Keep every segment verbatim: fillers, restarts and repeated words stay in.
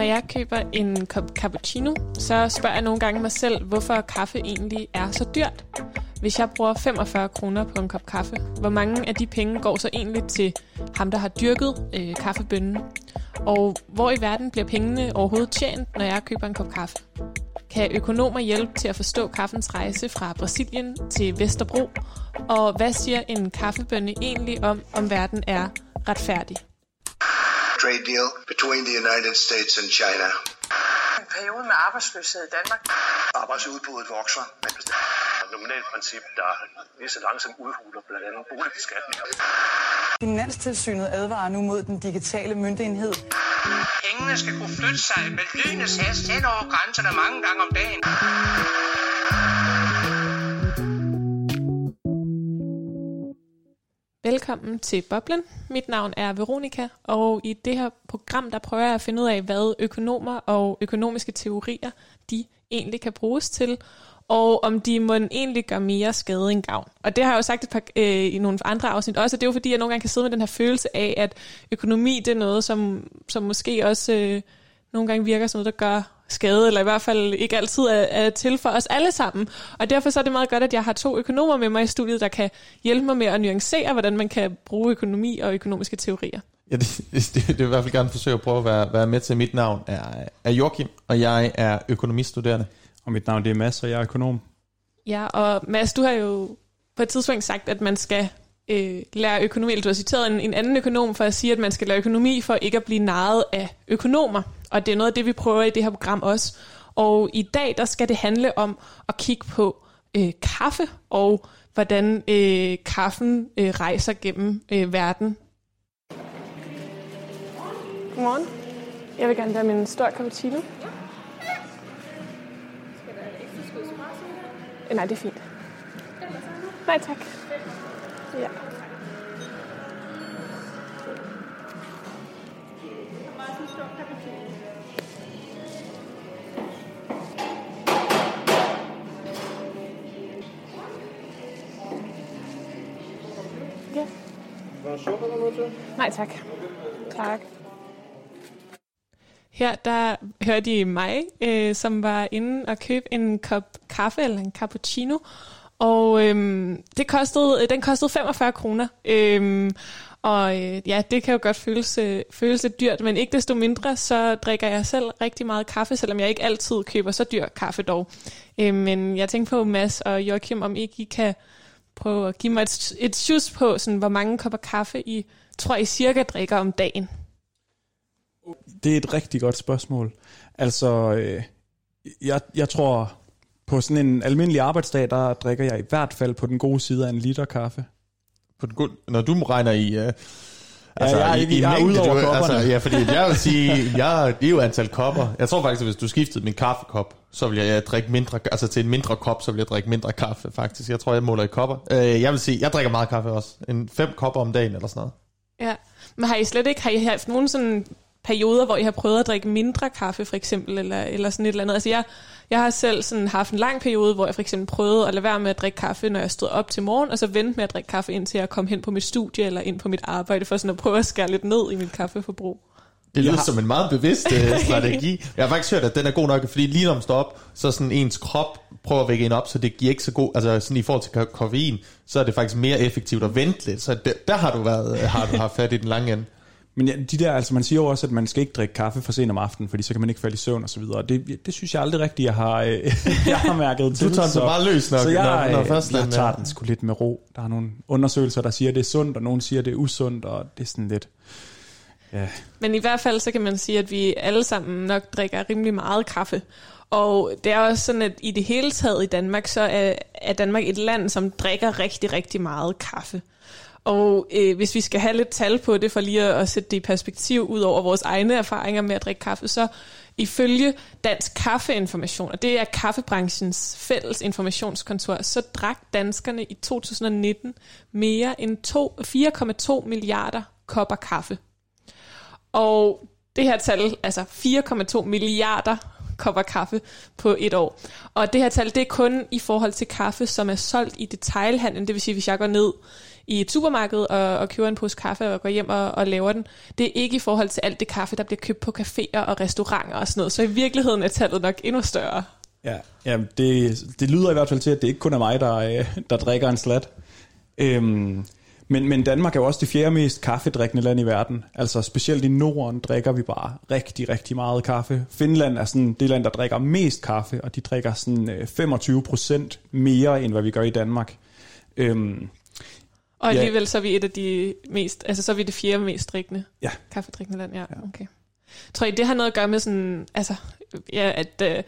Når jeg køber en kop cappuccino, så spørger jeg nogle gange mig selv, hvorfor kaffe egentlig er så dyrt. Hvis jeg bruger femogfyrre kroner på en kop kaffe, hvor mange af de penge går så egentlig til ham, der har dyrket øh, kaffebønnen? Og hvor i verden bliver pengene overhovedet tjent, når jeg køber en kop kaffe? Kan økonomer hjælpe til at forstå kaffens rejse fra Brasilien til Vesterbro? Og hvad siger en kaffebønne egentlig om, om verden er retfærdig? Trade deal between the United States and China. En periode med arbejdsløshed i Danmark. Arbejdsudbuddet vokser. Et nominalt princip, der lige så langsomt udhuler blandt andet boligbeskatninger. Finanstilsynet advarer nu mod den digitale møntenhed. Pengene skal kunne flytte sig med lynets hast hen over grænserne mange gange om dagen. Velkommen til Boblen. Mit navn er Veronika, og i det her program, der prøver jeg at finde ud af, hvad økonomer og økonomiske teorier, de egentlig kan bruges til, og om de må egentlig gøre mere skade end gavn. Og det har jeg jo sagt et par, øh, i nogle andre afsnit også, og det er jo fordi, jeg nogle gange kan sidde med den her følelse af, at økonomi, det er noget, som, som måske også øh, nogle gange virker som noget, der gør skade, eller i hvert fald ikke altid er, er til for os alle sammen. Og derfor så er det meget godt, at jeg har to økonomer med mig i studiet, der kan hjælpe mig med at nuancere, hvordan man kan bruge økonomi og økonomiske teorier. Ja, det, det, det vil jeg i hvert fald gerne forsøge at prøve at være, være med til. Mit navn er, er Joachim, og jeg er økonomistuderende. Og mit navn det er Mads, og jeg er økonom. Ja, og Mads, du har jo på et tidspunkt sagt, at man skal øh, lære økonomi, eller du har citeret en, en anden økonom for at sige, at man skal lære økonomi for ikke at blive narret af økonomer. Og det er noget af det, vi prøver i det her program også. Og i dag, der skal det handle om at kigge på øh, kaffe, og hvordan øh, kaffen øh, rejser gennem øh, verden. Godmorgen. Jeg vil gerne have min stor cappuccino. Ja. Skal der et ekstra skud espresso her? Nej, det er fint. Nej, tak. Ja. Nej, tak. Tak. Her der hørte I mig, øh, som var inde og købe en kop kaffe eller en cappuccino, og øh, det kostede, den kostede femogfyrre kroner. Øh, og øh, ja, det kan jo godt føles, øh, føles lidt dyrt, men ikke desto mindre, så drikker jeg selv rigtig meget kaffe, selvom jeg ikke altid køber så dyr kaffe dog. Øh, men jeg tænkte på, Mads og Joachim, om ikke I kan prøve at give mig et, et shoes på, sådan, hvor mange kopper kaffe I tror, I cirka drikker om dagen. Det er et rigtig godt spørgsmål. Altså, øh, jeg, jeg tror, på sådan en almindelig arbejdsdag, der drikker jeg i hvert fald på den gode side af en liter kaffe. På den gode, når du regner i... Øh, altså, ja, jeg er, i, i jeg er ude over kopperne. Altså, ja, fordi jeg vil sige, jeg, det er jo antal kopper. Jeg tror faktisk, at hvis du skiftede min kaffekop, så vil jeg, jeg drikke mindre, altså til en mindre kop, så vil jeg drikke mindre kaffe, faktisk. Jeg tror, jeg måler i kopper. Øh, jeg vil sige, jeg drikker meget kaffe også. En fem kopper om dagen, eller sådan noget. Ja, men har I slet ikke, har I haft nogen sådan perioder, hvor I har prøvet at drikke mindre kaffe, for eksempel, eller, eller sådan et eller andet? Altså, jeg, jeg har selv sådan haft en lang periode, hvor jeg for eksempel prøvede at lade være med at drikke kaffe, når jeg stod op til morgen, og så vente med at drikke kaffe, indtil jeg kom hen på mit studie, eller ind på mit arbejde, for sådan at prøve at skære lidt ned i mit kaffeforbrug. Det lyder har... som en meget bevidst uh, strategi. Jeg har faktisk hørt, at den er god nok, fordi lige når man står op, så sådan ens krop prøver at vække en op, så det giver ikke så god, altså sådan i forhold til koffein, så er det faktisk mere effektivt at vente lidt. Så der, der har du været, har du haft fat i den lange ende. Men ja, de der, altså man siger jo også, at man skal ikke drikke kaffe for sent om aftenen, fordi så kan man ikke falde i søvn og så videre. Det, det synes jeg aldrig rigtigt, jeg har, jeg har mærket til. Du tager den så meget løs, nok, så jeg, når, når først jeg den, tager den sgu lidt med ro. Der er nogle undersøgelser, der siger, at det er sundt, og nogen siger, at det er usundt, og det er sådan lidt... Yeah. Men i hvert fald så kan man sige, at vi alle sammen nok drikker rimelig meget kaffe. Og det er også sådan, at i det hele taget i Danmark, så er, er Danmark et land, som drikker rigtig, rigtig meget kaffe. Og øh, hvis vi skal have lidt tal på det, for lige at, at sætte det i perspektiv ud over vores egne erfaringer med at drikke kaffe, så ifølge Dansk Kaffeinformation, og det er kaffebranchens fælles informationskontor, så drak danskerne i to tusind nitten mere end fire komma to milliarder kopper kaffe. Og det her tal, altså fire komma to milliarder kopper kaffe på et år. Og det her tal, det er kun i forhold til kaffe, som er solgt i detailhandlen. Det vil sige, hvis jeg går ned i et supermarked og, og køber en pose kaffe og går hjem og, og laver den. Det er ikke i forhold til alt det kaffe, der bliver købt på caféer og restauranter og sådan noget. Så i virkeligheden er tallet nok endnu større. Ja, jamen det, det lyder i hvert fald til, at det ikke kun er mig, der, der drikker en slat. Øhm, men, men Danmark er jo også det fjerde mest kaffedrikkende land i verden. Altså specielt i Norden drikker vi bare rigtig, rigtig meget kaffe. Finland er sådan det land, der drikker mest kaffe, og de drikker sådan femogtyve procent mere, end hvad vi gør i Danmark. Øhm, og alligevel ja. så er vi et af de mest, altså så er vi det fjerde mest drikkende ja. kaffedrikkende land. Ja, ja. Okay. Tror I, det har noget at gøre med sådan, altså, ja, at... Øh,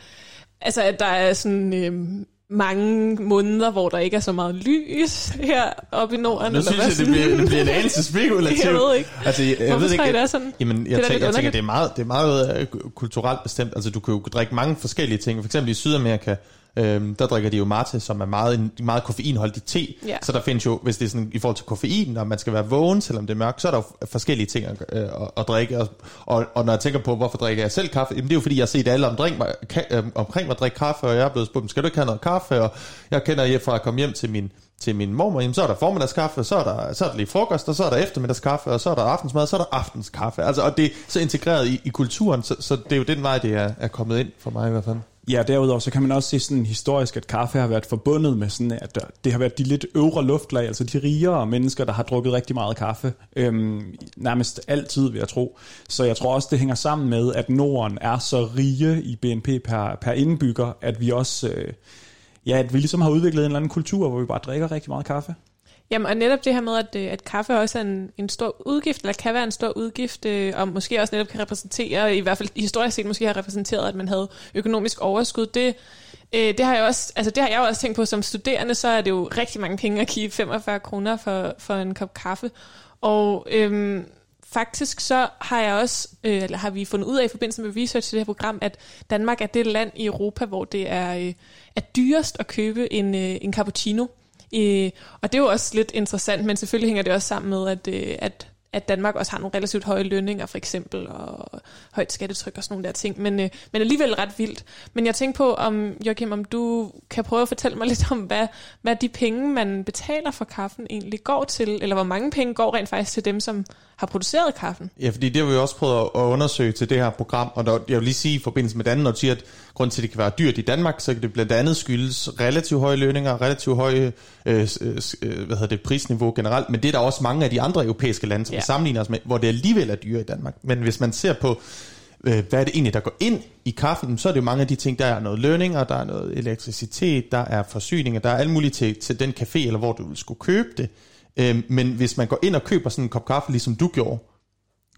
Altså, at der er sådan øh, mange måneder, hvor der ikke er så meget lys her oppe i Norden. Nu synes jeg, det bliver, det bliver en anelse spekulativt. Jeg ved ikke. Altså, jeg, jeg ved ikke, det er sådan? Jamen, jeg, det tænker, jeg tænker, det er meget, det er meget kulturelt bestemt. Altså, du kan jo drikke mange forskellige ting. For eksempel i Sydamerika, øhm, der drikker de jo mate, som er meget, meget koffeinholdig te. Ja. Så der findes jo, hvis det er sådan i forhold til koffein, når man skal være vågen, selvom det er mørkt, så er der jo forskellige ting at, øh, at, at drikke. Og, og, og når jeg tænker på, hvorfor drikker jeg selv kaffe, jamen det er jo fordi, jeg har set alle omkring mig, øh, omkring mig drikke kaffe, og jeg er blevet spurgt, skal du ikke have noget kaffe? Og jeg kender fra at komme hjem til min, til min mormor, jamen så er der formiddagskaffe, så er der, så er der lige frokost, og så er der eftermiddagskaffe, og så er der aftensmad, og så er der aftenskaffe. Altså, og det er så integreret i, i kulturen, så, så det er jo den vej, det er, er kommet ind for mig i hvert fald. Ja, derudover så kan man også se sådan historisk, at kaffe har været forbundet med sådan, at det har været de lidt øvre luftlag, altså de rigere mennesker, der har drukket rigtig meget kaffe, øhm, nærmest altid, vil jeg tro. Så jeg tror også, det hænger sammen med, at Norden er så rige i B N P per, per indbygger, at vi også, øh, ja, at vi ligesom har udviklet en eller anden kultur, hvor vi bare drikker rigtig meget kaffe. Jamen, og netop det her med, at, at kaffe også er en, en stor udgift, eller kan være en stor udgift, øh, og måske også netop kan repræsentere, i hvert fald historisk set måske har repræsenteret, at man havde økonomisk overskud, det, øh, det, har jeg også, altså, det har jeg også tænkt på som studerende, så er det jo rigtig mange penge at give femogfyrre kroner for, for en kop kaffe, og øh, faktisk så har jeg også, øh, eller har vi fundet ud af i forbindelse med research til det her program, at Danmark er det land i Europa, hvor det er, øh, er dyrest at købe en, øh, en cappuccino. Øh, og det er jo også lidt interessant, men selvfølgelig hænger det også sammen med, at, øh, at, at Danmark også har nogle relativt høje lønninger, for eksempel, og højt skattetryk og sådan nogle der ting, men, øh, men alligevel ret vildt. Men jeg tænker på, om, Joachim, om du kan prøve at fortælle mig lidt om, hvad, hvad de penge, man betaler for kaffen, egentlig går til, eller hvor mange penge går rent faktisk til dem, som har produceret kaffen. Ja, fordi det har vi også prøvet at undersøge til det her program, og der, jeg vil lige sige i forbindelse med Danmark, når du siger, at grund til, at det kan være dyrt i Danmark, så kan det blandt andet skyldes relativt høje lønninger, relativt høje øh, øh, hvad hedder det, prisniveau generelt, men det er der også mange af de andre europæiske lande, som ja. sammenligner os med, hvor det alligevel er dyre i Danmark. Men hvis man ser på, øh, hvad er det egentlig, der går ind i kaffen, så er det jo mange af de ting, der er noget lønninger, der er noget elektricitet, der er forsyninger, der er alt muligt til, til den café, eller hvor du skulle købe det. Øh, men hvis man går ind og køber sådan en kop kaffe, ligesom du gjorde,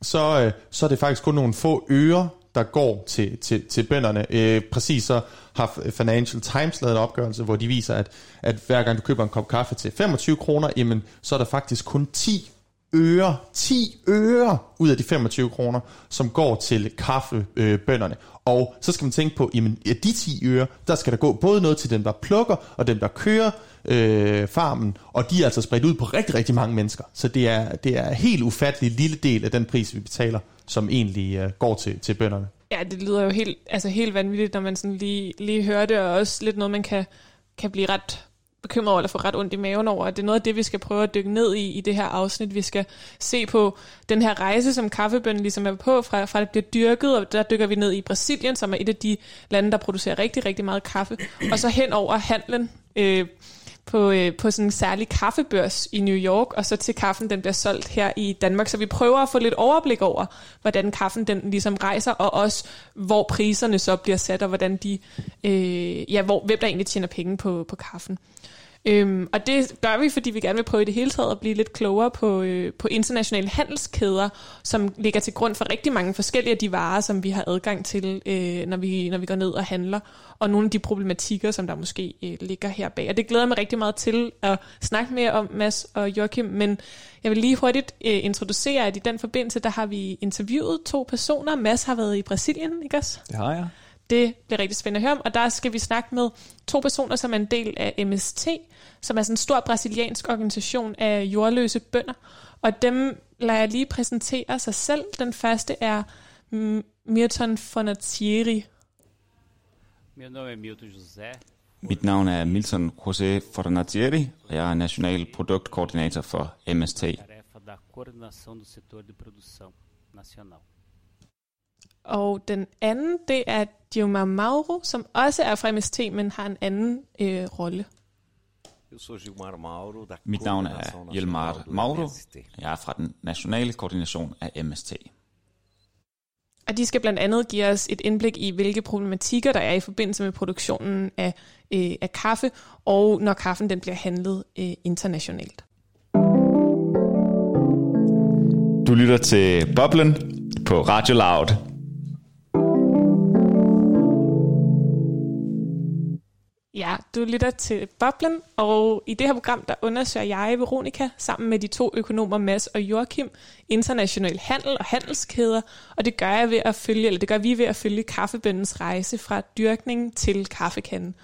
så, øh, så er det faktisk kun nogle få øre, der går til, til, til bønderne. Øh, præcis så har Financial Times lavet en opgørelse, hvor de viser, at, at hver gang du køber en kop kaffe til femogtyve kroner, jamen, så er der faktisk kun ti øre, ti øre ud af de femogtyve kroner, som går til kaffebønderne. Og så skal man tænke på, jamen, at de ti øre, der skal der gå både noget til dem, der plukker, og dem, der kører øh, farmen, og de er altså spredt ud på rigtig, rigtig mange mennesker. Så det er, det er en helt ufattelig lille del af den pris, vi betaler, som egentlig øh, går til, til bønderne. Ja, det lyder jo helt, altså helt vanvittigt, når man sådan lige, lige hører det, og også lidt noget, man kan, kan blive ret bekymret over, eller få ret ondt i maven over. Det er noget af det, vi skal prøve at dykke ned i i det her afsnit. Vi skal se på den her rejse, som kaffebønnen ligesom er på, fra, fra det bliver dyrket, og der dykker vi ned i Brasilien, som er et af de lande, der producerer rigtig, rigtig meget kaffe, og så hen over handlen, øh, På, øh, på sådan en særlig kaffebørs i New York, og så til kaffen, den bliver solgt her i Danmark. Så vi prøver at få lidt overblik over, hvordan kaffen den ligesom rejser, og også hvor priserne så bliver sat, og hvordan de, øh, ja, hvor, hvem der egentlig tjener penge på, på kaffen. Øhm, og det gør vi, fordi vi gerne vil prøve i det hele taget at blive lidt klogere på, øh, på internationale handelskæder, som ligger til grund for rigtig mange forskellige af de varer, som vi har adgang til, øh, når, vi, når vi går ned og handler, og nogle af de problematikker, som der måske øh, ligger her bag. Og det glæder jeg mig rigtig meget til at snakke mere om, Mads og Joachim, men jeg vil lige hurtigt øh, introducere, at i den forbindelse, der har vi interviewet to personer. Mads har været i Brasilien, ikke også? Det har jeg. Det bliver rigtig spændende at høre om, og der skal vi snakke med to personer, som er en del af M S T, som er sådan en stor brasiliansk organisation af jordløse bønder, og dem lader jeg lige præsentere sig selv. Den første er Milton Fornazieri. Mit navn er Milton José. Mit navn er Milton Fornazieri, og jeg er national produktkoordinator for M S T. Og den anden, det er Diomar Mauro, som også er fra M S T, men har en anden øh, rolle. Mit navn er Gilmar Mauro, jeg er fra den nationale koordination af M S T. Og de skal blandt andet give os et indblik i, hvilke problematikker der er i forbindelse med produktionen af, øh, af kaffe, og når kaffen den bliver handlet øh, internationalt. Du lytter til Boblen på Radio Loud. Ja, du lytter til Boblen, og i det her program, der undersøger jeg, Veronica, sammen med de to økonomer, Mads og Joachim, international handel og handelskæder, og det gør, jeg ved at følge, eller det gør vi ved at følge kaffebøndens rejse fra dyrkning til kaffekanden.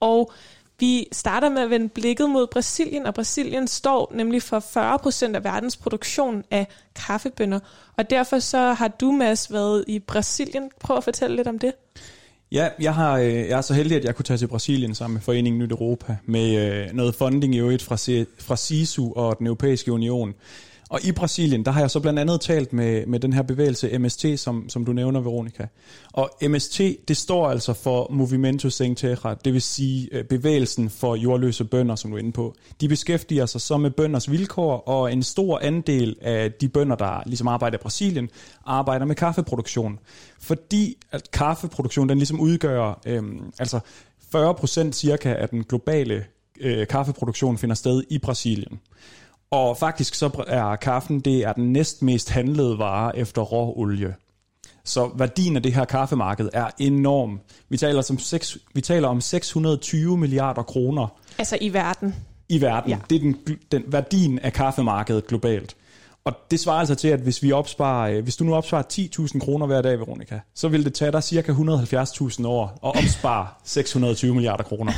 Og vi starter med at vende blikket mod Brasilien, og Brasilien står nemlig for fyrre procent af verdens produktion af kaffebønder, og derfor så har du, Mads, været i Brasilien. Prøv at fortælle lidt om det. Ja, jeg, har, jeg er så heldig, at jeg kunne tage til Brasilien sammen med Forening Nyt Europa med noget funding i øvrigt fra, fra Sisu og den Europæiske Union. Og i Brasilien, der har jeg så blandt andet talt med, med den her bevægelse M S T, som, som du nævner, Veronica. Og M S T, det står altså for Movimento Sem Terra, det vil sige bevægelsen for jordløse bønder, som du er inde på. De beskæftiger sig så med bønders vilkår, og en stor andel af de bønder, der ligesom arbejder i Brasilien, arbejder med kaffeproduktion. Fordi at kaffeproduktion, den ligesom udgør øhm, altså fyrre procent cirka af den globale øh, kaffeproduktion finder sted i Brasilien. Og faktisk så er kaffen, det er den næstmest handlede vare efter råolie. Så værdien af det her kaffemarked er enorm. Vi taler, som seks, vi taler om seks hundrede og tyve milliarder kroner. Altså i verden? I verden. Ja. Det er den, den værdien af kaffemarkedet globalt. Og det svarer altså til, at hvis, vi opsparer, hvis du nu opsparer ti tusind kroner hver dag, Veronica, så vil det tage dig cirka et hundrede og halvfjerds tusind år at opspare seks hundrede og tyve milliarder kroner.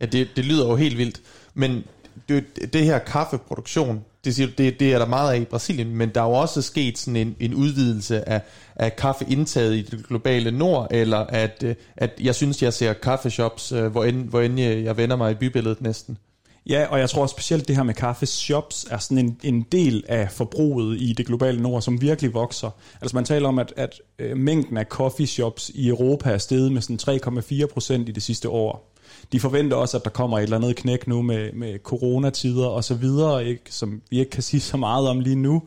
Ja, det, det lyder jo helt vildt, men det, det her kaffeproduktion, det, det, det er der meget af i Brasilien, men der er jo også sket sådan en, en udvidelse af, af kaffeindtaget i det globale nord, eller at, at jeg synes, jeg ser kaffeshops, hvor end, hvor end jeg, jeg vender mig i bybilledet næsten. Ja, og jeg tror også specielt det her med kaffeshops er sådan en, en del af forbruget i det globale nord, som virkelig vokser. Altså man taler om, at, at mængden af coffeeshops i Europa er steget med sådan tre komma fire procent i det sidste år. De forventer også, at der kommer et eller andet knæk nu med, med coronatider og så videre, ikke? Som vi ikke kan sige så meget om lige nu.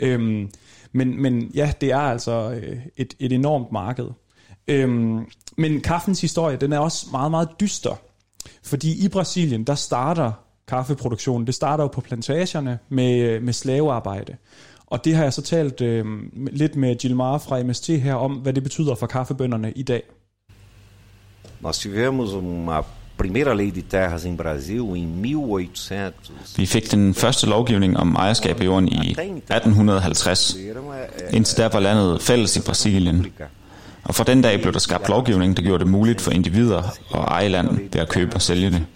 Øhm, men, men ja, det er altså et, et enormt marked. Øhm, men kaffens historie, den er også meget, meget dyster. Fordi i Brasilien, der starter kaffeproduktionen, det starter jo på plantagerne med, med slavearbejde. Og det har jeg så talt øh, lidt med Gilmar fra M S T her om, hvad det betyder for kaffebønderne i dag. Vi fik den første lovgivning om ejerskab af jorden i atten halvtreds. Indtil da var landet fælles i Brasilien. Og fra den dag blev der skabt lovgivning, der gjorde det muligt for individer at eje landet ved at købe og sælge det.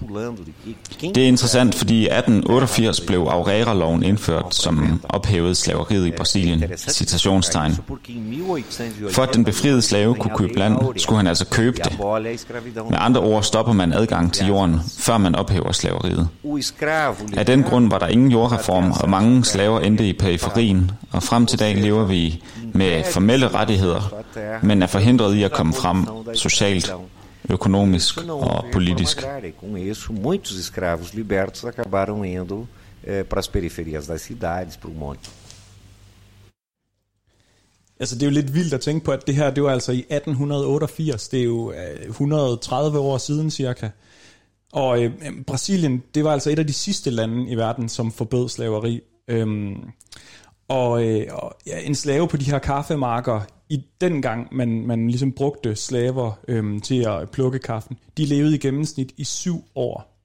Det er interessant, fordi i atten otteogfirs blev Aurera-loven indført, som ophævede slaveriet i Brasilien. Citationstegn. For at den befriede slave kunne købe land, skulle han altså købe det. Med andre ord stopper man adgang til jorden, før man ophæver slaveriet. Af den grund var der ingen jordreform, og mange slaver endte i periferien, og frem til dag lever vi med formelle rettigheder, men er forhindret i at komme frem socialt, økonomisk og politisk. Altså det er jo lidt vildt at tænke på, at det her, det var altså i atten otteogfirs, det er jo et hundrede og tredive år siden cirka. Og øh, Brasilien, det var altså et af de sidste lande i verden, som forbød slaveri. Øhm, og øh, og ja, en slave på de her kaffemarker, i den gang, man, man ligesom brugte slaver øhm, til at plukke kaffen, de levede i gennemsnit i syv år.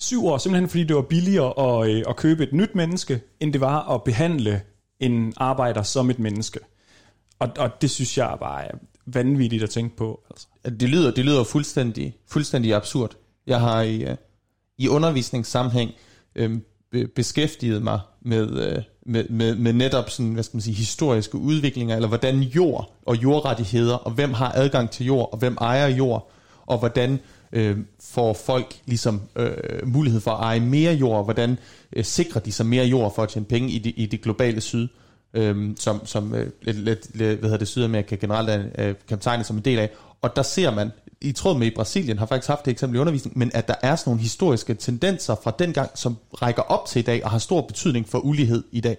Syv år, simpelthen fordi det var billigere at, øh, at købe et nyt menneske, end det var at behandle en arbejder som et menneske. Og, og det synes jeg bare er vanvittigt at tænke på. Altså. Det lyder, det lyder fuldstændig, fuldstændig absurd. Jeg har i, øh, i undervisningssammenhæng øh, beskæftiget mig med... Øh, Med, med, med netop sådan, hvad skal man sige, historiske udviklinger, eller hvordan jord og jordrettigheder, og hvem har adgang til jord, og hvem ejer jord, og hvordan øh, får folk ligesom øh, mulighed for at eje mere jord, hvordan øh, sikrer de sig mere jord for at tjene penge i det, i det globale syd, øh, som, som øh, lidt, hvad hedder det, Sydamerika generelt øh, kaptajnet som en del af. Og der ser man, i tråd med i Brasilien, har faktisk haft det eksempel i undervisning, men at der er sådan nogle historiske tendenser fra dengang, som rækker op til i dag og har stor betydning for ulighed i dag.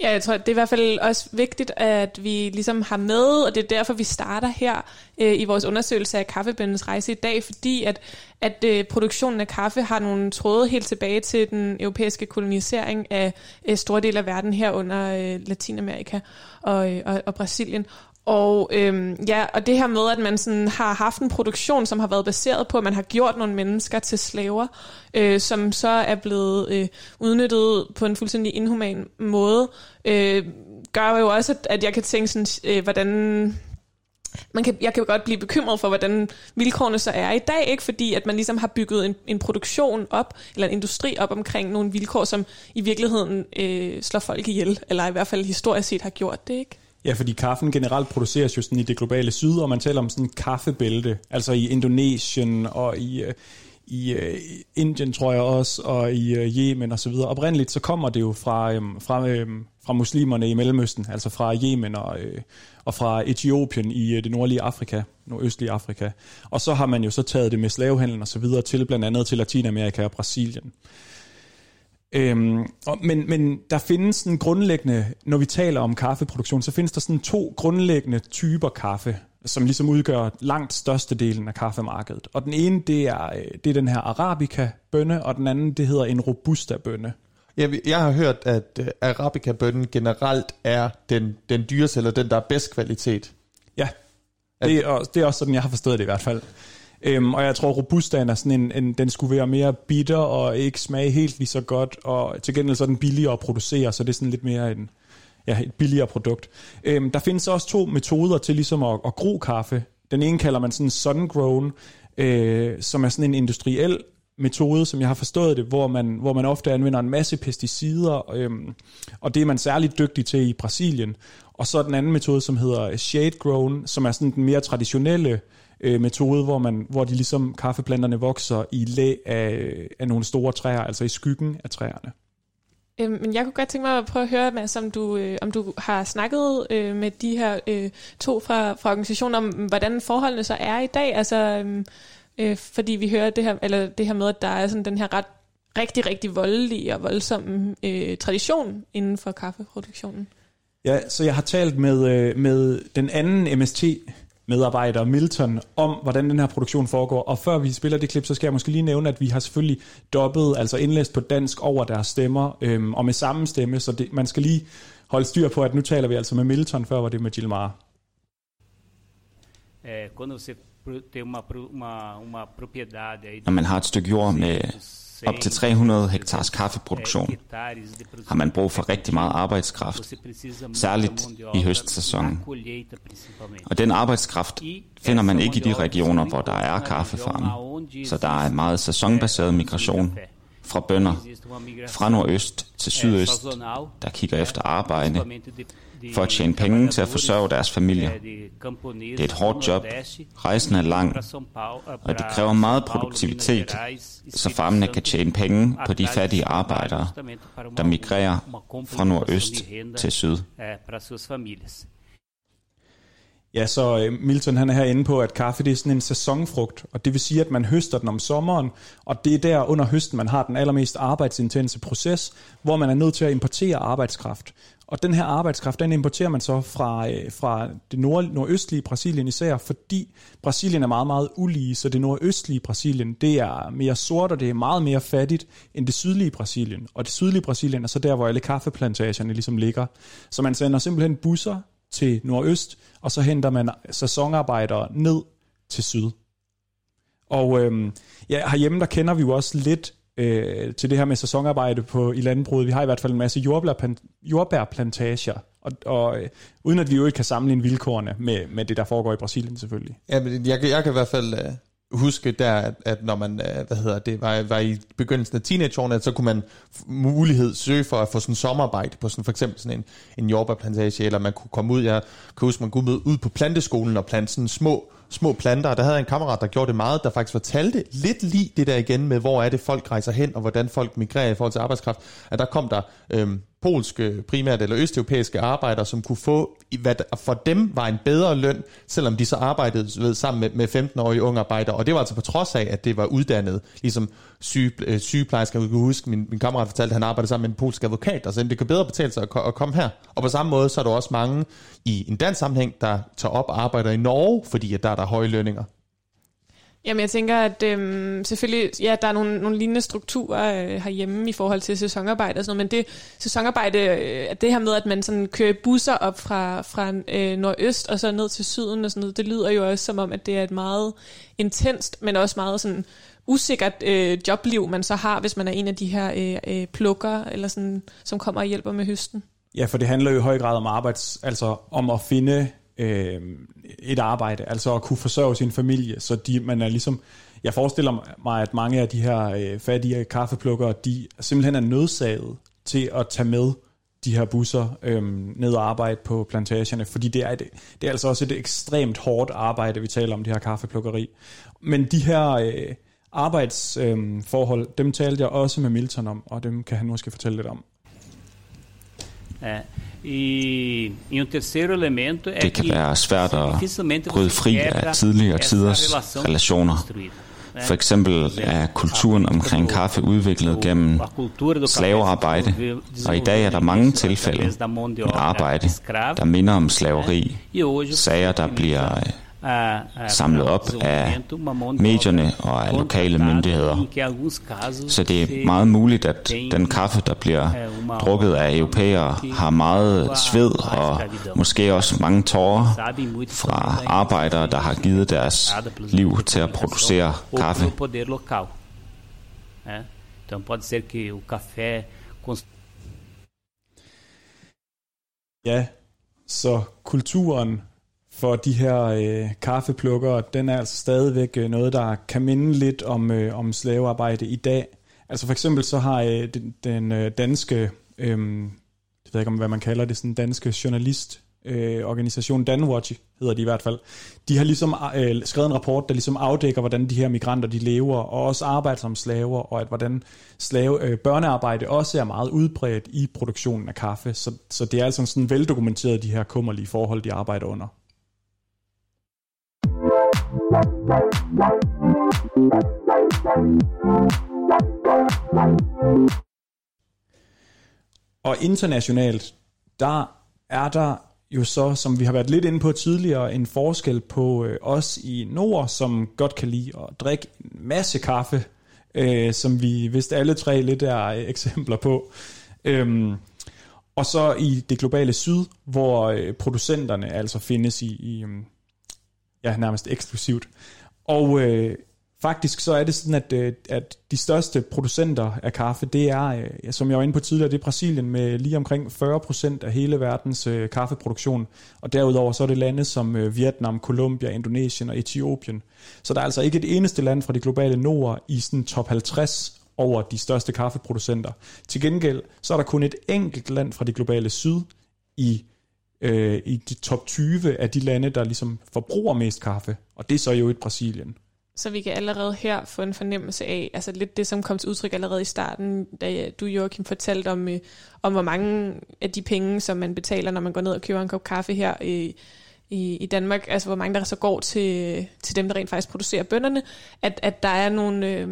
Ja, jeg tror, det er i hvert fald også vigtigt, at vi ligesom har med, og det er derfor, vi starter her øh, i vores undersøgelse af kaffebøndernes rejse i dag, fordi at, at øh, produktionen af kaffe har nogle tråde helt tilbage til den europæiske kolonisering af øh, store dele af verden herunder øh, Latinamerika og, øh, og, og Brasilien. Og, øhm, ja, og det her med, at man sådan har haft en produktion, som har været baseret på, at man har gjort nogle mennesker til slaver, øh, som så er blevet øh, udnyttet på en fuldstændig inhuman måde, øh, gør jo også, at, at jeg kan tænke, sådan, øh, hvordan... Man kan, jeg kan jo godt blive bekymret for, hvordan vilkårene så er i dag, ikke? Fordi at man ligesom har bygget en, en produktion op, eller en industri op omkring nogle vilkår, som i virkeligheden øh, slår folk ihjel, eller i hvert fald historisk set har gjort det, ikke? Ja, fordi kaffen generelt produceres jo sådan i det globale syd, og man taler om sådan en kaffebælte, altså i Indonesien og i, i Indien, tror jeg også, og i Yemen og så videre. Oprindeligt så kommer det jo fra, fra, fra muslimerne i Mellemøsten, altså fra Yemen og, og fra Etiopien i det nordlige Afrika, nordøstlige Afrika. Og så har man jo så taget det med slavehandlen og så videre til, blandt andet til Latinamerika og Brasilien. Øhm, men, men der findes sådan grundlæggende, når vi taler om kaffeproduktion, så findes der sådan to grundlæggende typer kaffe, som ligesom udgør langt størstedelen af kaffemarkedet. Og den ene, det er, det er den her arabica-bønne, og den anden, det hedder en robusta-bønne. Jeg, jeg har hørt, at arabica-bønnen generelt er den, den dyreste, eller den, der er bedst kvalitet. Ja, det er, også, det er også sådan, jeg har forstået det i hvert fald. Øhm, og jeg tror, robustaen er sådan en, en, den skulle være mere bitter og ikke smage helt lige så godt, og til gengæld så er den billigere at producere, så det er sådan lidt mere en, ja, et billigere produkt. Øhm, der findes også to metoder til ligesom at, at gro kaffe. Den ene kalder man sådan sun-grown, øh, som er sådan en industriel metode, som jeg har forstået det, hvor man, hvor man ofte anvender en masse pesticider, øhm, og det er man særligt dygtig til i Brasilien. Og så den anden metode, som hedder shade-grown, som er sådan den mere traditionelle metode, hvor, man, hvor de ligesom kaffeplanterne vokser i læ af, af nogle store træer, altså i skyggen af træerne. Men jeg kunne godt tænke mig at prøve at høre, Mads, om du, øh, om du har snakket øh, med de her øh, to fra, fra organisationen om, hvordan forholdene så er i dag. Altså, øh, fordi vi hører det her, eller det her med, at der er sådan den her ret rigtig, rigtig voldelige og voldsomme øh, tradition inden for kaffeproduktionen. Ja, så jeg har talt med, med den anden M S T medarbejder Milton om, hvordan den her produktion foregår. Og før vi spiller det klip, så skal jeg måske lige nævne, at vi har selvfølgelig dobbet, altså indlæst på dansk over deres stemmer, øhm, og med samme stemme, så det, man skal lige holde styr på, at nu taler vi altså med Milton, før var det med Gilmar. Når man har et stykke jord med op til tre hundrede hektars kaffeproduktion, har man brug for rigtig meget arbejdskraft, særligt i høstsæsonen. Og den arbejdskraft finder man ikke i de regioner, hvor der er kaffefarme, så der er meget sæsonbaseret migration fra bønder fra nordøst til sydøst, der kigger efter arbejde for at tjene penge til at forsørge deres familier. Det er et hårdt job, rejsen er lang, og det kræver meget produktivitet, så farmene kan tjene penge på de fattige arbejdere, der migrerer fra nordøst til syd. Ja, så Milton han er herinde på, at kaffe det er sådan en sæsonfrugt, og det vil sige, at man høster den om sommeren, og det er der under høsten, man har den allermest arbejdsintense proces, hvor man er nødt til at importere arbejdskraft. Og den her arbejdskraft, den importerer man så fra, fra det nord, nordøstlige Brasilien især, fordi Brasilien er meget, meget ulige, så det nordøstlige Brasilien, det er mere sort, og det er meget mere fattigt end det sydlige Brasilien. Og det sydlige Brasilien er så der, hvor alle kaffeplantagerne ligesom ligger. Så man sender simpelthen busser til nordøst, og så henter man sæsonarbejdere ned til syd. Og øhm, ja, herhjemme, der kender vi jo også lidt øh, til det her med sæsonarbejde på, i landbruget. Vi har i hvert fald en masse jordbærplantager, og, og øh, uden at vi jo ikke kan sammenligne vilkårene med, med det, der foregår i Brasilien selvfølgelig. Ja, men jeg, jeg kan i hvert fald øh, huske der, at, at når man øh, hvad hedder det, var, var i begyndelsen af teenageårene, så kunne man mulighed søge for at få sådan sommerarbejde på sådan, for eksempel sådan en, en jordbærplantage, eller man kunne komme ud, jeg kan huske, man kunne ud på planteskolen og plante sådan små små planter, og der havde jeg en kammerat, der gjorde det meget, der faktisk fortalte lidt lige det der igen med, hvor er det folk rejser hen, og hvordan folk migrerer i forhold til arbejdskraft, at der kom der øhm, polske primært, eller østeuropæiske arbejdere, som kunne få, hvad der for dem var en bedre løn, selvom de så arbejdede ved, sammen med, med femten-årige unge arbejdere, og det var altså på trods af, at det var uddannet, ligesom syge, øh, sygeplejersker, jeg kan huske, min, min kammerat fortalte, at han arbejdede sammen med en polsk advokat, og så det kan bedre betale sig at, at komme her, og på samme måde, så er der også mange i en dansk sammenhæng, der tager op og arbejder i Norge, fordi at der er der høje lønninger. Jamen jeg tænker, at øhm, selvfølgelig, ja, der er nogle, nogle lignende strukturer øh, herhjemme i forhold til sæsonarbejde og sådan noget, men det sæsonarbejde, øh, det her med, at man sådan kører busser op fra, fra øh, nordøst og så ned til syden og sådan noget, det lyder jo også som om, at det er et meget intenst, men også meget sådan usikkert øh, jobliv, man så har, hvis man er en af de her øh, øh, plukker, eller sådan, som kommer og hjælper med høsten. Ja, for det handler jo i høj grad om arbejds, altså om at finde et arbejde, altså at kunne forsørge sin familie, så de, man er ligesom, jeg forestiller mig, at mange af de her fattige kaffeplukkere, de simpelthen er nødsaget til at tage med de her busser øhm, ned og arbejde på plantagerne, fordi det er, et, det er altså også et ekstremt hårdt arbejde, vi taler om, det her kaffeplukkeri. Men de her øh, arbejdsforhold, øh, dem talte jeg også med Milton om, og dem kan han måske fortælle lidt om. Ja. Det kan være svært at bryde fri af tidligere tiders relationer. For eksempel er kulturen omkring kaffe udviklet gennem slavearbejde, og i dag er der mange tilfælde med arbejde, der minder om slaveri, sager der bliver samlet op af medierne og af lokale myndigheder. Så det er meget muligt, at den kaffe, der bliver drukket af europæere, har meget sved og måske også mange tårer fra arbejdere, der har givet deres liv til at producere kaffe. Ja, så kulturen for de her øh, kaffeplukkere, den er altså stadigvæk noget, der kan minde lidt om, øh, om slavearbejde i dag. Altså for eksempel så har øh, den, den øh, danske, øh, jeg ved ikke om hvad man kalder det, sådan danske journalistorganisation, øh, Danwatch hedder de i hvert fald. De har ligesom øh, skrevet en rapport, der ligesom afdækker, hvordan de her migranter de lever, og også arbejder som slaver, og at hvordan slave, øh, børnearbejde også er meget udbredt i produktionen af kaffe. Så, så det er altså sådan veldokumenteret, de her kummerlige forhold, de arbejder under. Og internationalt, der er der jo så, som vi har været lidt inde på tidligere, en forskel på os i Nord, som godt kan lide at drikke en masse kaffe, øh, som vi vist alle tre lidt er eksempler på. Øhm, og så i det globale syd, hvor producenterne altså findes i... i ja, nærmest eksklusivt. Og øh, faktisk så er det sådan, at, øh, at de største producenter af kaffe, det er, øh, som jeg var inde på tidligere, det er Brasilien med lige omkring fyrre procent af hele verdens øh, kaffeproduktion. Og derudover så er det lande som øh, Vietnam, Colombia, Indonesien og Etiopien. Så der er altså ikke et eneste land fra det globale nord i sådan top halvtreds over de største kaffeproducenter. Til gengæld så er der kun et enkelt land fra det globale syd i i de top tyve af de lande, der ligesom forbruger mest kaffe, og det er så jo et Brasilien. Så vi kan allerede her få en fornemmelse af, altså lidt det, som kom til udtryk allerede i starten, da du, Joachim, fortalte om, om hvor mange af de penge, som man betaler, når man går ned og køber en kop kaffe her i, i, i Danmark, altså hvor mange der så går til, til dem, der rent faktisk producerer bønderne, at, at der er nogle... Øh,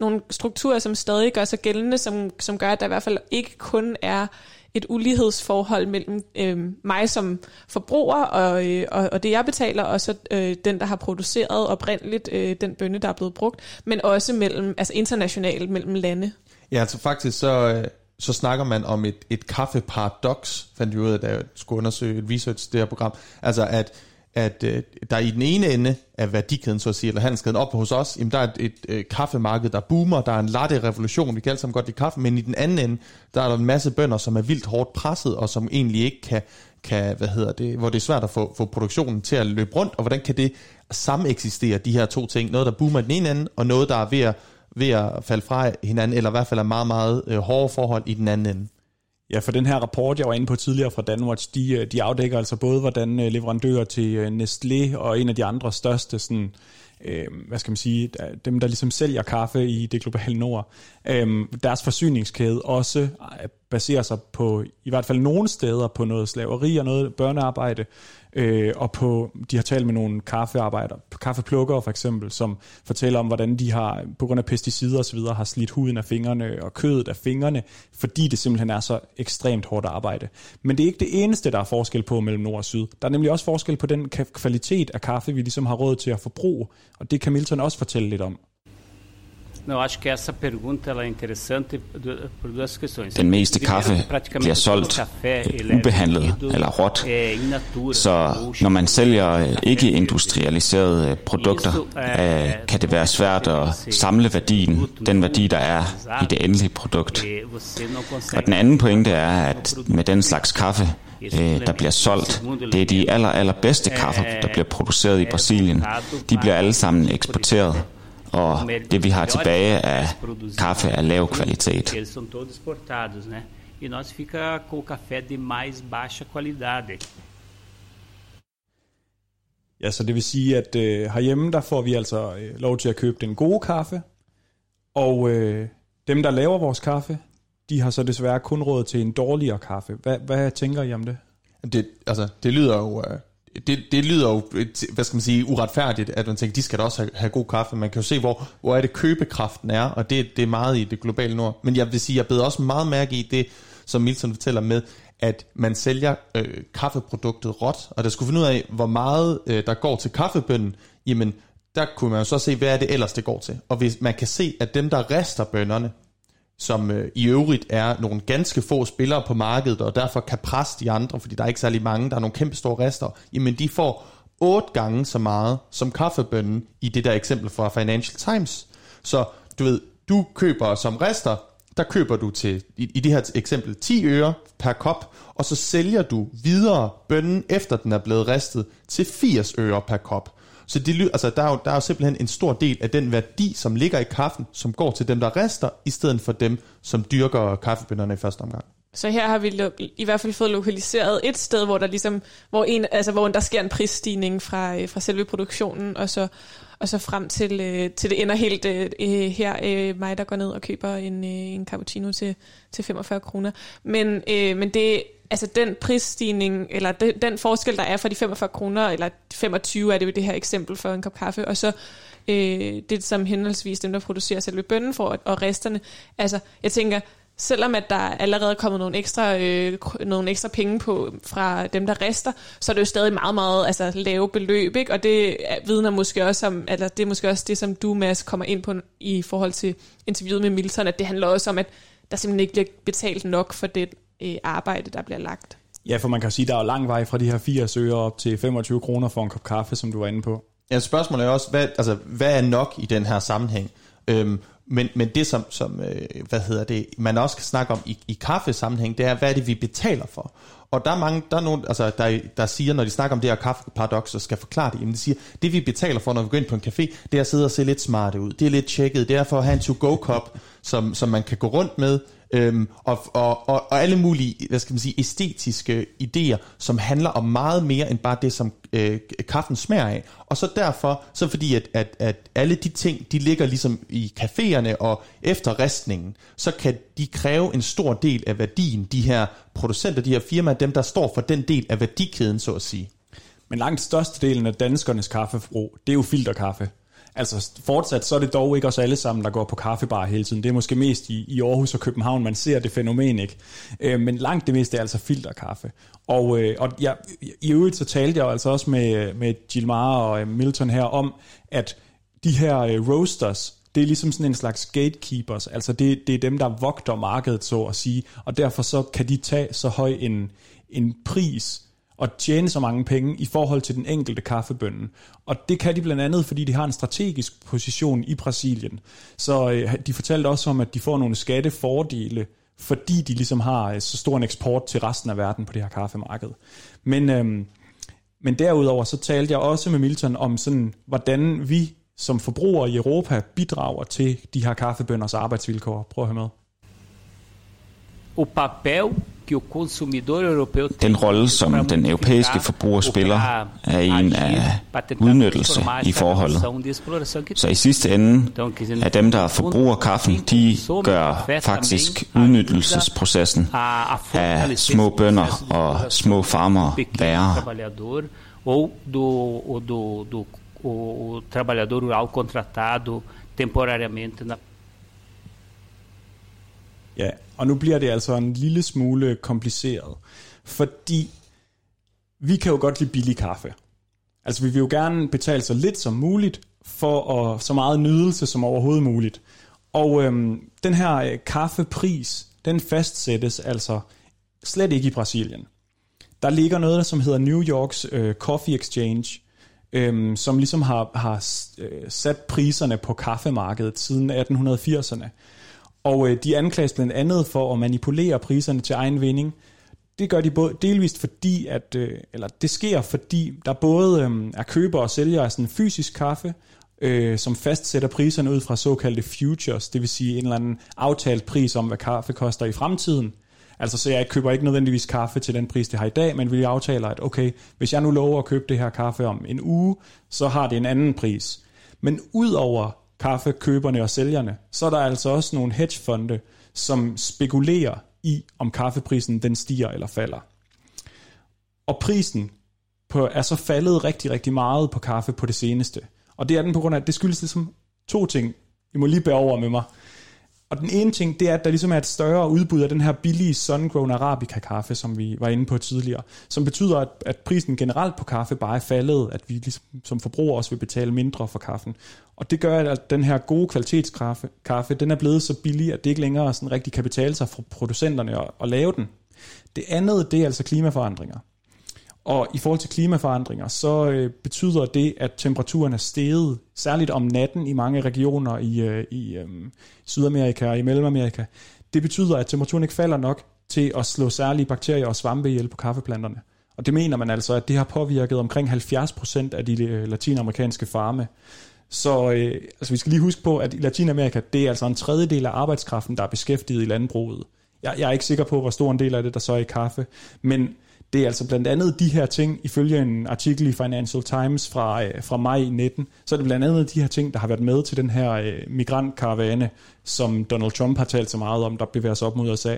nogle strukturer, som stadig gør sig gældende, som, som gør, at der i hvert fald ikke kun er et ulighedsforhold mellem øh, mig som forbruger og, øh, og, og det, jeg betaler, og så øh, den, der har produceret oprindeligt øh, den bønne, der er blevet brugt, men også mellem, altså internationalt mellem lande. Ja, altså faktisk så, så snakker man om et, et kaffeparadoks, fandt vi ud af, da jeg skulle undersøge et research det her program, altså at at øh, der i den ene ende af værdikæden, så at sige, eller handelskæden op hos os, jamen der er et, et øh, kaffemarked, der boomer, der er en latte-revolution, vi kan alle sammen godt lide kaffe, men i den anden ende, der er der en masse bønder, som er vildt hårdt presset, og som egentlig ikke kan, kan hvad hedder det, hvor det er svært at få, få produktionen til at løbe rundt, og hvordan kan det sameksistere, de her to ting, noget der boomer i den ene ende, og noget der er ved at, ved at falde fra hinanden, eller i hvert fald er meget, meget øh, hårde forhold i den anden ende. Ja, for den her rapport, jeg var inde på tidligere fra Danwatch, de, de afdækker altså både, hvordan leverandører til Nestlé og en af de andre største, sådan, øh, hvad skal man sige, dem der ligesom sælger kaffe i det globale nord, øh, deres forsyningskæde også baserer sig på, i hvert fald nogle steder, på noget slaveri og noget børnearbejde, øh, og på, de har talt med nogle kaffearbejdere, kaffeplukkere for eksempel, som fortæller om, hvordan de har, på grund af pesticider osv., har slidt huden af fingrene og kødet af fingrene, fordi det simpelthen er så ekstremt hårdt arbejde. Men det er ikke det eneste, der er forskel på mellem nord og syd. Der er nemlig også forskel på den kvalitet af kaffe, vi ligesom har råd til at forbruge, og det kan Milton også fortælle lidt om. Den meste kaffe bliver solgt ubehandlet eller råt, så når man sælger ikke-industrialiserede produkter, kan det være svært at samle værdien, den værdi, der er i det endelige produkt. Og den anden pointe er, at med den slags kaffe, der bliver solgt, det er de aller, aller bedste kaffe, der bliver produceret i Brasilien. De bliver alle sammen eksporteret. Og det vi har tilbage af kaffe er lav kvalitet. Ja, så det vil sige, at øh, herhjemme der får vi altså øh, lov til at købe den gode kaffe, og øh, dem der laver vores kaffe, de har så desværre kun råd til en dårligere kaffe. Hvad, hvad tænker I om det? Det, altså, det lyder jo... Øh Det, det lyder jo, hvad skal man sige, uretfærdigt, at man tænker, de skal da også have, have god kaffe. Man kan jo se, hvor, hvor er det købekraften er, og det, det er meget i det globale nord. Men jeg vil sige, jeg beder også meget mærke i det, som Milton fortæller med, at man sælger øh, kaffeproduktet råt, og der skulle finde ud af, hvor meget øh, der går til kaffebønnen, jamen der kunne man jo så se, hvad er det ellers, det går til. Og hvis man kan se, at dem, der rester bønderne, som øh, i øvrigt er nogle ganske få spillere på markedet, og derfor kan presse de andre, fordi der er ikke særlig mange, der er nogle kæmpe store rester, jamen de får otte gange så meget som kaffebønnen i det der eksempel fra Financial Times. Så du ved, du køber som rester, der køber du til, i, i det her eksempel, ti øre per kop, og så sælger du videre bønnen, efter den er blevet ristet, til firs øre per kop. Så de, altså der, er jo, der er jo simpelthen en stor del af den værdi, som ligger i kaffen, som går til dem, der rester, i stedet for dem, som dyrker kaffebønderne i første omgang. Så her har vi lo- i hvert fald fået lokaliseret et sted, hvor der, ligesom, hvor en, altså, hvor der sker en prisstigning fra, fra selve produktionen, og så, og så frem til, øh, til det ender helt øh, her, øh, mig der går ned og køber en, øh, en cappuccino til, til femogfyrre kroner. Men, øh, men det altså den prisstigning, eller den, den forskel, der er fra de femogfyrre kroner, eller femogtyve er det jo det her eksempel for en kop kaffe, og så øh, det som henholdsvis dem, der producerer selve bønnen for, og, og resterne. Altså, jeg tænker, selvom at der allerede er kommet nogle ekstra, øh, nogle ekstra penge på fra dem, der rester, så er det jo stadig meget, meget altså, lave beløb, ikke? Og det vidner måske også om, eller det er måske også det, som du, Mads, kommer ind på i forhold til interviewet med Milton, at det handler også om, at der simpelthen ikke bliver betalt nok for det arbejde, der bliver lagt. Ja, for man kan sige, der er jo lang vej fra de her firs øre op til femogtyve kroner for en kop kaffe, som du var inde på. Ja, spørgsmålet er også, hvad, altså, hvad er nok i den her sammenhæng? Øhm, men, men det, som, som øh, hvad hedder det, man også kan snakke om i, i kaffesammenhæng, det er, hvad er det, vi betaler for? Og der er mange, der er nogen, altså, der, der siger, når de snakker om det her kaffeparadoks, og skal forklare det, jamen de siger, det vi betaler for, når vi går ind på en café, det er at sidde og se lidt smarte ud, det er lidt tjekket, det er for at have en to-go-kop, som, som man kan gå rundt med, Øhm, og, og, og, og alle mulige, hvad skal man sige, æstetiske idéer, som handler om meget mere end bare det, som øh, kaffen smager af. Og så derfor, så fordi at, at, at alle de ting, de ligger ligesom i caféerne og efter ristningen, så kan de kræve en stor del af værdien, de her producenter, de her firmaer, dem der står for den del af værdikæden, så at sige. Men langt størstedelen af danskernes kaffeforbrug, det er jo filterkaffe. Altså fortsat, så er det dog ikke os alle sammen, der går på kaffebar hele tiden. Det er måske mest i, i Aarhus og København, man ser det fænomen, ikke? Øh, men langt det meste er altså filterkaffe. Og, øh, og jeg, i øvrigt så talte jeg altså også med, med Gilmar og Milton her om, at de her øh, roasters, det er ligesom sådan en slags gatekeepers. Altså det, det er dem, der vogter markedet, så at sige. Og derfor så kan de tage så høj en, en pris og tjene så mange penge i forhold til den enkelte kaffebønne. Og det kan de blandt andet, fordi de har en strategisk position i Brasilien. Så øh, de fortalte også om, at de får nogle skattefordele, fordi de ligesom har øh, så stor en eksport til resten af verden på det her kaffemarked. Men, øh, men derudover så talte jeg også med Milton om, sådan, hvordan vi som forbrugere i Europa bidrager til de her kaffebønners arbejdsvilkår. Prøv at høre med. Den rolle, som den europæiske forbruger spiller, er en af udnyttelse i forholdet. Så i sidste ende er dem, der forbruger kaffen, de gør faktisk udnyttelsesprocessen af små bønder og små farmere værre. O trabalhador rural contratado temporariamente. Ja, og nu bliver det altså en lille smule kompliceret, fordi vi kan jo godt lide billig kaffe. Altså vi vil jo gerne betale så lidt som muligt for at, så meget nydelse som overhovedet muligt. Og øhm, den her øh, kaffepris, den fastsættes altså slet ikke i Brasilien. Der ligger noget, som hedder New Yorks øh, Coffee Exchange, Øhm, som ligesom har, har sat priserne på kaffemarkedet siden atten firserne. Og øh, de anklages blandt andet for at manipulere priserne til egen vinding. Det gør de både delvist fordi, at, øh, eller det sker fordi, der både øh, er købere og sælgere af sådan fysisk kaffe, øh, som fastsætter priserne ud fra såkaldte futures, det vil sige en eller anden aftalt pris om, hvad kaffe koster i fremtiden. Altså, så jeg køber ikke nødvendigvis kaffe til den pris, det har i dag, men vi aftaler, at okay, hvis jeg nu lover at købe det her kaffe om en uge, så har det en anden pris. Men ud over kaffekøberne og sælgerne, så er der altså også nogle hedgefonde, som spekulerer i, om kaffeprisen den stiger eller falder. Og prisen på, er så faldet rigtig, rigtig meget på kaffe på det seneste. Og det er den på grund af, at det skyldes ligesom to ting. I må lige bære over med mig. Og den ene ting, det er, at der ligesom er et større udbud af den her billige sun-grown arabica-kaffe, som vi var inde på tidligere, som betyder, at, at prisen generelt på kaffe bare er faldet, at vi ligesom, som forbrugere også vil betale mindre for kaffen. Og det gør, at den her gode kvalitetskaffe, kaffe, den er blevet så billig, at det ikke længere sådan rigtig kan betale sig for producenterne at, at lave den. Det andet, det er altså klimaforandringer. Og i forhold til klimaforandringer, så øh, betyder det, at temperaturen er steget, særligt om natten i mange regioner i, øh, i øh, Sydamerika og i Mellemamerika. Det betyder, at temperaturen ikke falder nok til at slå særlige bakterier og svampe ihjel på kaffeplanterne. Og det mener man altså, at det har påvirket omkring halvfjerds procent af de øh, latinamerikanske farme. Så øh, altså, vi skal lige huske på, at i Latinamerika, det er altså en tredjedel af arbejdskraften, der er beskæftiget i landbruget. Jeg, jeg er ikke sikker på, hvor stor en del af det, der så er i kaffe, men det er altså blandt andet de her ting, ifølge en artikel i Financial Times fra, øh, fra maj nitten, så er det blandt andet de her ting, der har været med til den her øh, migrantkaravane, som Donald Trump har talt så meget om, der bevæger sig op mod U S A.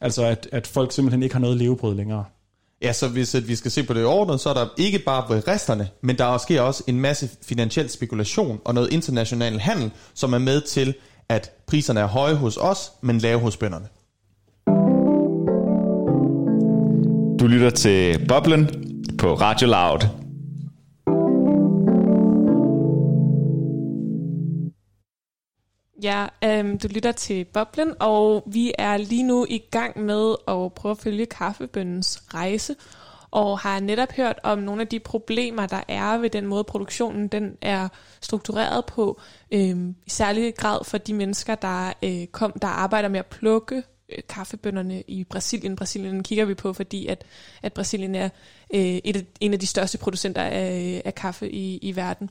Altså at, at folk simpelthen ikke har noget levebrød længere. Ja, så hvis at vi skal se på det ordnet, så er der ikke bare resterne, men der sker også en masse finansiel spekulation og noget international handel, som er med til, at priserne er høje hos os, men lave hos bønderne. Du lytter til Boblen på Radio Loud. Ja, øhm, du lytter til Boblen, og vi er lige nu i gang med at prøve at følge kaffebøndens rejse, og har netop hørt om nogle af de problemer, der er ved den måde, produktionen den er struktureret på, øhm, i særlig grad for de mennesker, der, øh, kom, der arbejder med at plukke kaffebønderne i Brasilien. Brasilien kigger vi på, fordi at, at Brasilien er øh, et af, en af de største producenter af, af kaffe i, i verden.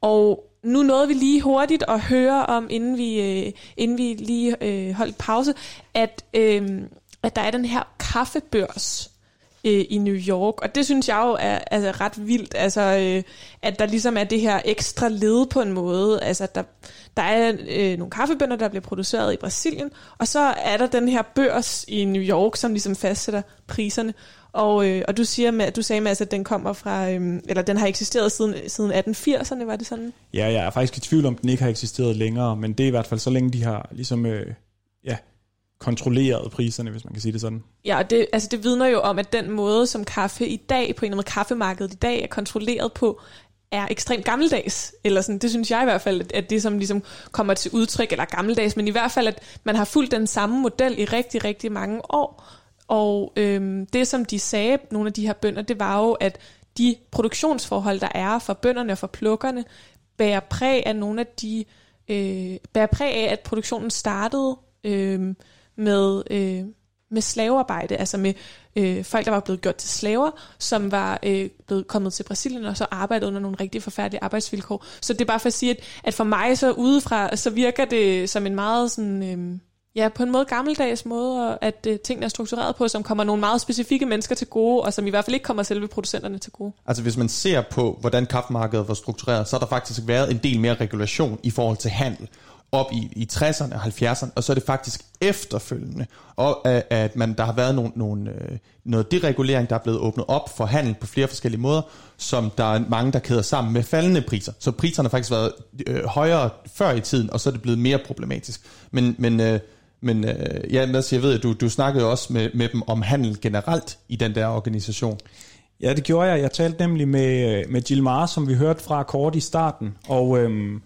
Og nu nåede vi lige hurtigt at høre om, inden vi, øh, inden vi lige øh, holdt pause, at, øh, at der er den her kaffebørs øh, i New York. Og det synes jeg jo er altså, ret vildt, altså, øh, at der ligesom er det her ekstra led på en måde. Altså der Der er øh, nogle kaffebønder, der bliver produceret i Brasilien, og så er der den her børs i New York, som ligesom fastsætter priserne. Og, øh, og du siger med, du sagde med, at den kommer fra, øh, eller den har eksisteret siden, siden atten firserne, var det sådan? Ja, jeg er faktisk i tvivl om, den ikke har eksisteret længere, men det er i hvert fald så længe de har ligesom øh, ja, kontrolleret priserne, hvis man kan sige det sådan. Ja, og det, altså det vidner jo om, at den måde, som kaffe i dag, på en eller anden måde kaffemarkedet i dag, er kontrolleret på, er ekstremt gammeldags, eller sådan, det synes jeg i hvert fald, at det som ligesom kommer til udtryk, eller gammeldags, men i hvert fald, at man har fulgt den samme model i rigtig, rigtig mange år, og øhm, det som de sagde, nogle af de her bønder, det var jo, at de produktionsforhold, der er for bønderne og for plukkerne, bærer præg af nogle af de, øh, bærer præg af, at produktionen startede øh, med, øh, med slavearbejde, altså med øh, folk, der var blevet gjort til slaver, som var øh, blevet kommet til Brasilien og så arbejdede under nogle rigtig forfærdelige arbejdsvilkår. Så det er bare for at sige, at, at for mig så udefra, så virker det som en meget sådan, øh, ja, på en måde gammeldags måde, at øh, tingene er struktureret på, som kommer nogle meget specifikke mennesker til gode, og som i hvert fald ikke kommer selve producenterne til gode. Altså hvis man ser på, hvordan kaffemarkedet var struktureret, så har der faktisk været en del mere regulation i forhold til handel op i, i tresserne og halvfjerdserne, og så er det faktisk efterfølgende, og, at man, der har været nogle, nogle, noget deregulering, der er blevet åbnet op for handel på flere forskellige måder, som der er mange, der kæder sammen med faldende priser. Så priserne har faktisk været øh, højere før i tiden, og så er det blevet mere problematisk. Men, men øh, Men øh, ja, Mads, jeg ved, at du, du snakkede også med, med dem om handel generelt i den der organisation. Ja, det gjorde jeg. Jeg talte nemlig med, med Gilmar, som vi hørte fra kort i starten. Og, øhm,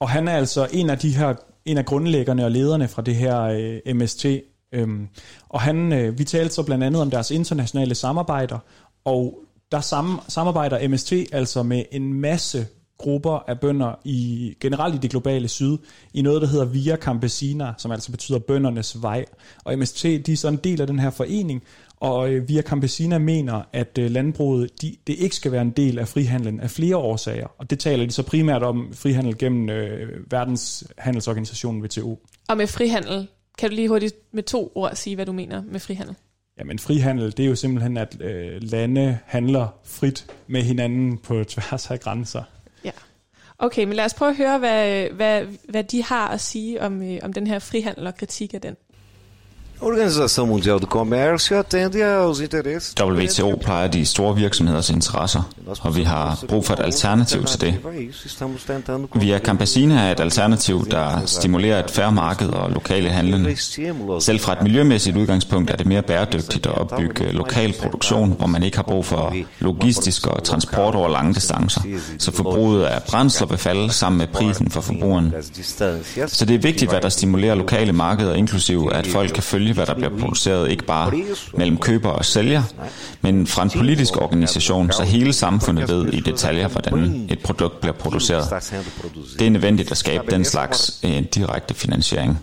og han er altså en af de her, en af grundlæggerne og lederne fra det her øh, M S T. Øhm, og han, øh, vi talte så blandt andet om deres internationale samarbejder. Og der sam, samarbejder M S T altså med en masse grupper af bønder i, generelt i det globale syd, i noget, der hedder Via Campesina, som altså betyder bøndernes vej. Og M S T, de er så en del af den her forening, og Via Campesina mener, at landbruget, de, det ikke skal være en del af frihandlen af flere årsager. Og det taler de så primært om frihandel gennem øh, verdenshandelsorganisationen W T O. Og med frihandel, kan du lige hurtigt med to ord sige, hvad du mener med frihandel? Jamen frihandel, det er jo simpelthen, at øh, lande handler frit med hinanden på tværs af grænser. Ja. Okay, men lad os prøve at høre, hvad, hvad, hvad de har at sige om, øh, om den her frihandel og kritik af den. W T O plejer de store virksomheders interesser, og vi har brug for et alternativ til det. Via Campesina er et alternativ, der stimulerer et fair marked og lokale handlende. Selv fra et miljømæssigt udgangspunkt er det mere bæredygtigt at opbygge lokal produktion, hvor man ikke har brug for logistisk og transport over lange distancer, så forbruget af brændsler vil falde sammen med prisen for forbrugeren. Så det er vigtigt, hvad der stimulerer lokale markeder, inklusive at folk kan følge hvad der bliver produceret, ikke bare mellem køber og sælger, men fra en politisk organisation, så hele samfundet ved i detaljer, hvordan et produkt bliver produceret. Det er nødvendigt at skabe den slags eh, direkte finansiering.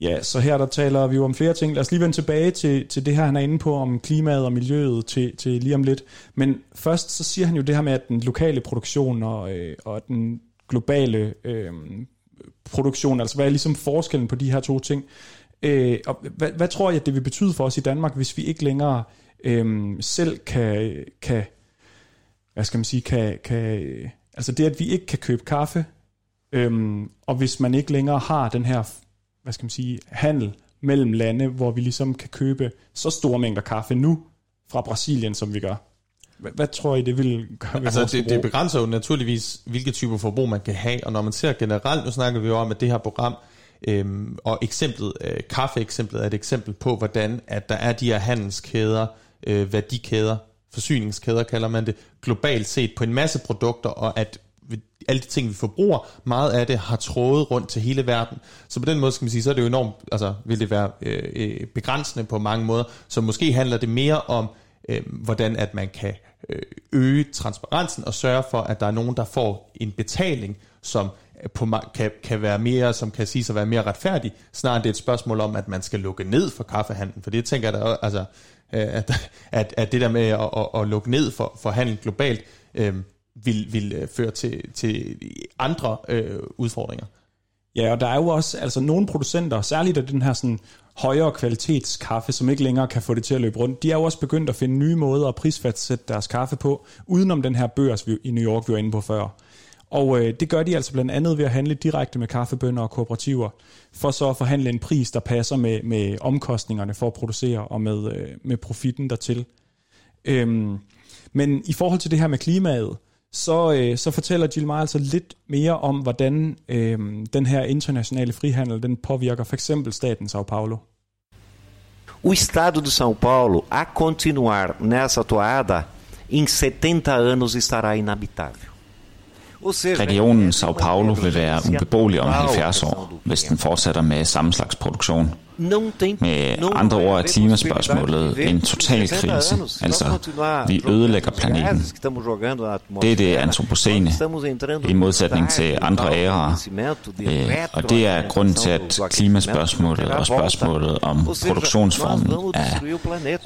Ja, så her der taler vi jo om flere ting. Lad os lige vende tilbage til, til det her, han er inde på om klimaet og miljøet til, til lige om lidt. Men først så siger han jo det her med, at den lokale produktion og, øh, og den globale øh, produktion, altså hvad er ligesom forskellen på de her to ting? Øh, og hvad, hvad tror jeg, det vil betyde for os i Danmark, hvis vi ikke længere øh, selv kan, kan, hvad skal man sige, kan, kan, altså det, at vi ikke kan købe kaffe, øh, og hvis man ikke længere har den her, hvad skal man sige, handel mellem lande, hvor vi ligesom kan købe så store mængder kaffe nu fra Brasilien, som vi gør. Hvad tror I, det vil gøre? Altså, det, det begrænser jo naturligvis, hvilke typer forbrug man kan have, og når man ser generelt, nu snakker vi jo om, at det her program, øhm, og eksemplet, øh, kaffeeksemplet er et eksempel på, hvordan at der er de her handelskæder, øh, værdikæder, forsyningskæder kalder man det, globalt set på en masse produkter, og at alle de ting, vi forbruger, meget af det har trådet rundt til hele verden. Så på den måde, skal man sige, så er det jo enormt, altså vil det være øh, begrænsende på mange måder, så måske handler det mere om, hvordan at man kan øge transparensen og sørge for, at der er nogen, der får en betaling, som på, kan, kan være mere, som kan sige sig være mere retfærdig, snarere det er et spørgsmål om, at man skal lukke ned for kaffehandlen, for det tænker jeg da, altså, at, at, at det der med at, at, at lukke ned for, for handel globalt, øh, vil, vil føre til, til andre øh, udfordringer. Ja, og der er jo også altså, nogle producenter, særligt af den her sådan højere kvalitetskaffe, som ikke længere kan få det til at løbe rundt. De er jo også begyndt at finde nye måder at prisfastsætte deres kaffe på, udenom den her børs i New York, vi var inde på før. Og øh, det gør de altså blandt andet ved at handle direkte med kaffebønder og kooperativer, for så at forhandle en pris, der passer med, med omkostningerne for at producere, og med, øh, med profitten dertil. Øhm, men i forhold til det her med klimaet, Så, øh, så fortæller Gilmar altså lidt mere om, hvordan øh, den her internationale frihandel den påvirker for eksempel staten São Paulo. O estado de São Paulo a continuar nessa toada em sytten anos estará inabitável. Regionen São Paulo vil være ubeboelig om halvfjerds år, hvis den fortsætter med samme slags produktion. Med andre ord er klimaspørgsmålet en total krise, altså vi ødelægger planeten. Det er det antropocene, i modsætning til andre æraer, og det er grunden til, at klimaspørgsmålet og spørgsmålet om produktionsformen er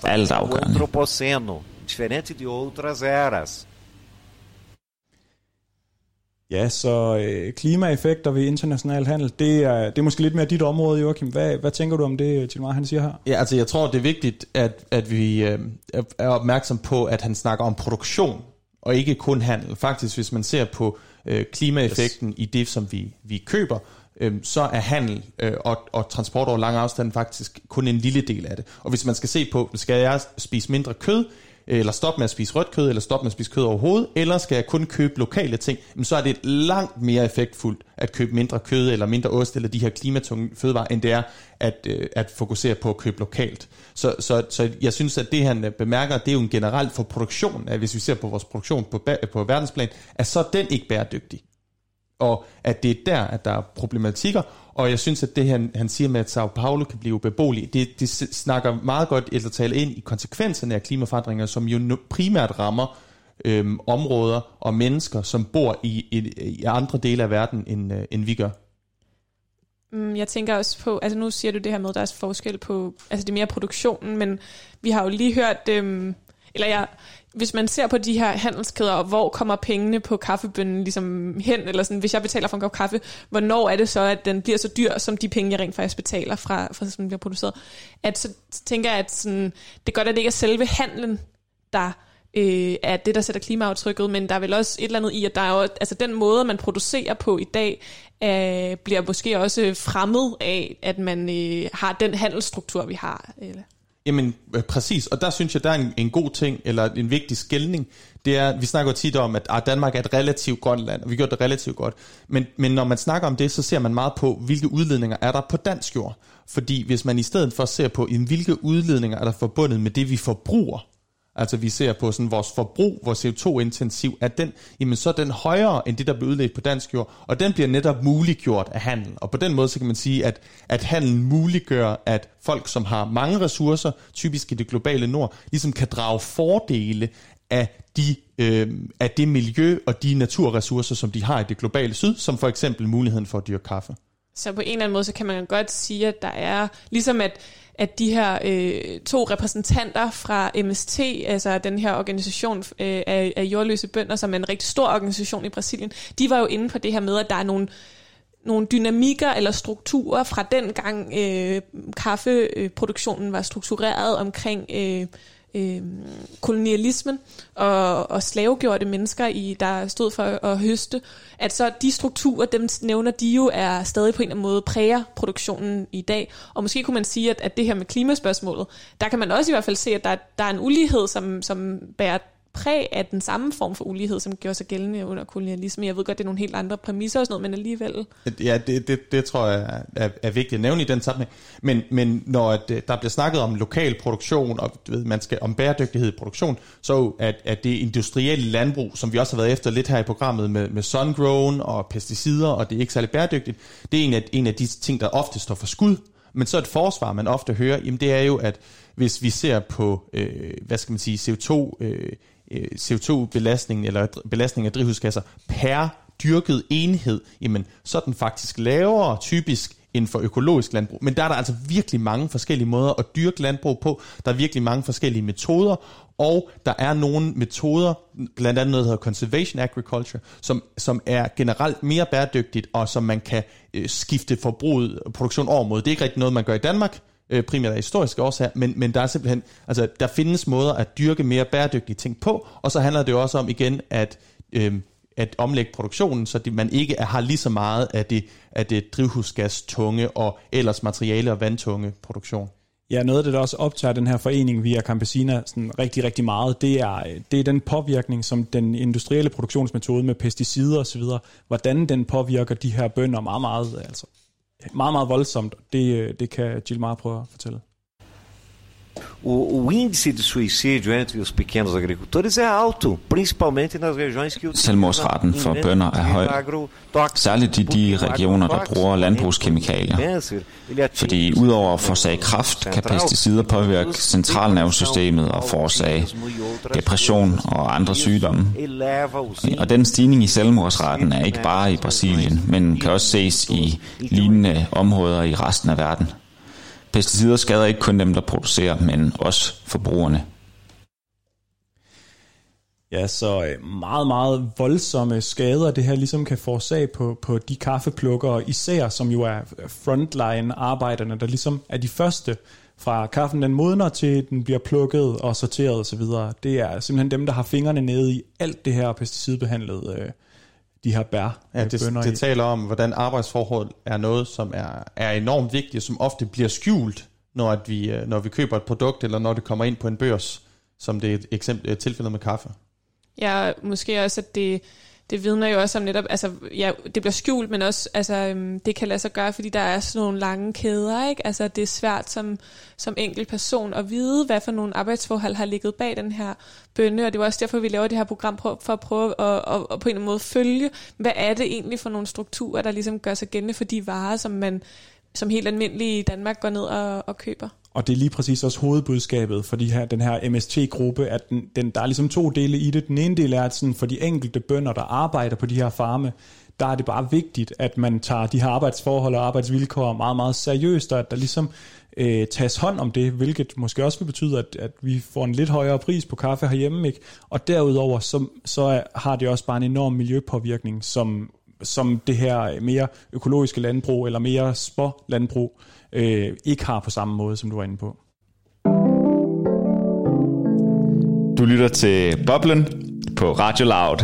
altafgørende. Ja, så øh, klimaeffekter ved international handel, det er, det er måske lidt mere dit område, Joachim. Hvad, hvad tænker du om det, Gilmar, han siger her? Ja, altså jeg tror, det er vigtigt, at, at vi øh, er opmærksom på, at han snakker om produktion, og ikke kun handel. Faktisk, hvis man ser på øh, klimaeffekten yes. i det, som vi, vi køber, øh, så er handel øh, og, og transport over lang afstand faktisk kun en lille del af det. Og hvis man skal se på, skal jeg spise mindre kød, eller stoppe med at spise rødt kød, eller stoppe med at spise kød overhovedet, eller skal jeg kun købe lokale ting, så er det langt mere effektfuldt at købe mindre kød, eller mindre ost, eller de her klimatunge fødevarer, end det er at, at fokusere på at købe lokalt. Så, så, så jeg synes, at det han bemærker, det er jo en generelt for produktion, at hvis vi ser på vores produktion på, på verdensplan, at så er den ikke bæredygtig. Og at det er der, at der er problematikker, og jeg synes, at det han, han siger med, at São Paulo kan blive beboelig, det, det snakker meget godt eller taler ind i konsekvenserne af klimaforandringer, som jo primært rammer øhm, områder og mennesker, som bor i, i, i andre dele af verden, end, øh, end vi gør. Jeg tænker også på, altså nu siger du det her med, at der er forskel på, altså det er mere produktionen, men vi har jo lige hørt, øhm, eller jeg... Hvis man ser på de her handelskæder, og hvor kommer pengene på kaffebønnen ligesom hen, eller sådan, hvis jeg betaler for en kop kaffe, hvornår er det så, at den bliver så dyr, som de penge, jeg rent faktisk betaler fra, fra som bliver produceret? At så tænker jeg, at sådan, det er godt, at det ikke er selve handlen, der øh, er det, der sætter klimaaftrykket, men der er vel også et eller andet i, at der er jo, altså den måde, man producerer på i dag, øh, bliver måske også fremmed af, at man øh, har den handelsstruktur, vi har, eller... Jamen præcis, og der synes jeg, der er en, en god ting, eller en vigtig skelning, det er, vi snakker tit om, at ah, Danmark er et relativt grønt land, og vi gør det relativt godt, men, men når man snakker om det, så ser man meget på, hvilke udledninger er der på dansk jord, fordi hvis man i stedet for ser på, jamen, hvilke udledninger er der forbundet med det, vi forbruger, altså vi ser på sådan, vores forbrug, vores C O to intensiv, er den, jamen, så er den højere end det, der bliver udledt på dansk jord, og den bliver netop muliggjort af handel. Og på den måde så kan man sige, at, at handel muliggør, at folk, som har mange ressourcer, typisk i det globale nord, ligesom kan drage fordele af, de, øh, af det miljø og de naturressourcer, som de har i det globale syd, som for eksempel muligheden for at dyrke kaffe. Så på en eller anden måde, så kan man godt sige, at der er, ligesom at at de her øh, to repræsentanter fra M S T, altså den her organisation øh, af, af jordløse bønder, som er en rigtig stor organisation i Brasilien, de var jo inde på det her med, at der er nogle, nogle dynamikker eller strukturer fra dengang øh, kaffeproduktionen var struktureret omkring øh, øh, kolonialismen og, og slavegjorte mennesker, i, der stod for at høste, at så de strukturer, dem nævner de jo, er stadig på en eller anden måde præger produktionen i dag. Og måske kunne man sige, at, at det her med klimaspørgsmålet, der kan man også i hvert fald se, at der, der er en ulighed, som, som bærer præg af den samme form for ulighed, som gjorde sig gældende under kolonialisme. Jeg ved godt, det er nogle helt andre præmisser og sådan noget, men alligevel... Ja, det, det, det tror jeg er, er vigtigt at nævne i den sammenhæng. Men, men når at, der bliver snakket om lokal produktion, og ved, man skal om bæredygtighed i produktion, så at, at det industrielle landbrug, som vi også har været efter lidt her i programmet, med, med sungrown og pesticider, og det er ikke særlig bæredygtigt, det er en af, en af de ting, der ofte står for skud. Men så et forsvar, man ofte hører, jamen det er jo, at hvis vi ser på, øh, hvad skal man sige, C O to... Øh, C O to belastningen eller belastningen af drivhusgasser per dyrket enhed, jamen, så er den faktisk lavere typisk end for økologisk landbrug. Men der er der altså virkelig mange forskellige måder at dyrke landbrug på. Der er virkelig mange forskellige metoder, og der er nogle metoder, blandt andet noget, der hedder conservation agriculture, som, som er generelt mere bæredygtigt, og som man kan øh, skifte forbruget og produktion over mod. Det er ikke rigtig noget, man gør i Danmark, primært af historiske årsager, men, men der er simpelthen, altså der findes måder at dyrke mere bæredygtige ting på, og så handler det jo også om igen, at, øh, at omlægge produktionen, så man ikke har lige så meget af det, af det drivhusgastunge og ellers materiale- og vandtunge produktion. Ja, noget af det, der også optager den her forening Via Campesina sådan rigtig, rigtig meget, det er, det er den påvirkning, som den industrielle produktionsmetode med pesticider osv., hvordan den påvirker de her bønder meget, meget, altså meget, meget voldsomt. Det, det kan Gilmar prøve at fortælle. O, o índice de suicídio entre os pequenos agricultores é alto, principalmente nas regiões que selvmordsraten for bønder er høj, særligt i de regioner, der bruger landbrugskemikalier. Fordi udover at forårsage kræft, kan pesticider påvirke centralnervesystemet og forårsage depression og andre sygdomme. Og den stigning i selvmordsraten er ikke bare i Brasilien, men kan også ses i lignende områder i resten af verden. Pesticider skader ikke kun dem, der producerer, men også forbrugerne. ja, så meget, meget voldsomme skader, det her ligesom kan forårsage på, på de kaffeplukkere, især som jo er frontline-arbejderne, der ligesom er de første fra kaffen den modner til, den bliver plukket og sorteret osv. Det er simpelthen dem, der har fingrene nede i alt det her pesticidbehandlede, de her bær. Ja, det, det taler om, hvordan arbejdsforhold er noget, som er, er enormt vigtigt, som ofte bliver skjult, når, at vi, når vi køber et produkt, eller når det kommer ind på en børs, som det er et eksempel, tilfældet med kaffe. Ja, måske også, at det, det vidner jo også om netop, altså, ja, det bliver skjult, men også, altså, øhm, det kan lade sig gøre, fordi der er sådan nogle lange kæder, ikke? Altså, det er svært som, som enkelt person at vide, hvad for nogle arbejdsforhold har ligget bag den her bønne, og det var også derfor, vi laver det her program, for at prøve at, at, at på en eller anden måde følge, hvad er det egentlig for nogle strukturer, der ligesom gør sig gældende for de varer, som man som helt almindelig i Danmark går ned og, og køber. Og det er lige præcis også hovedbudskabet for de her, den her M S T-gruppe, at den, den, der er ligesom to dele i det. Den ene del er, at sådan for de enkelte bønder, der arbejder på de her farme, der er det bare vigtigt, at man tager de her arbejdsforhold og arbejdsvilkår meget, meget seriøst, og at der ligesom øh, tages hånd om det, hvilket måske også vil betyde, at, at vi får en lidt højere pris på kaffe herhjemme, ikke? Og derudover, så, så har det også bare en enorm miljøpåvirkning, som, som det her mere økologiske landbrug, eller mere spålandbrug, Øh, ikke har på samme måde, som du var inde på. Du lytter til Boblen på Radio Loud.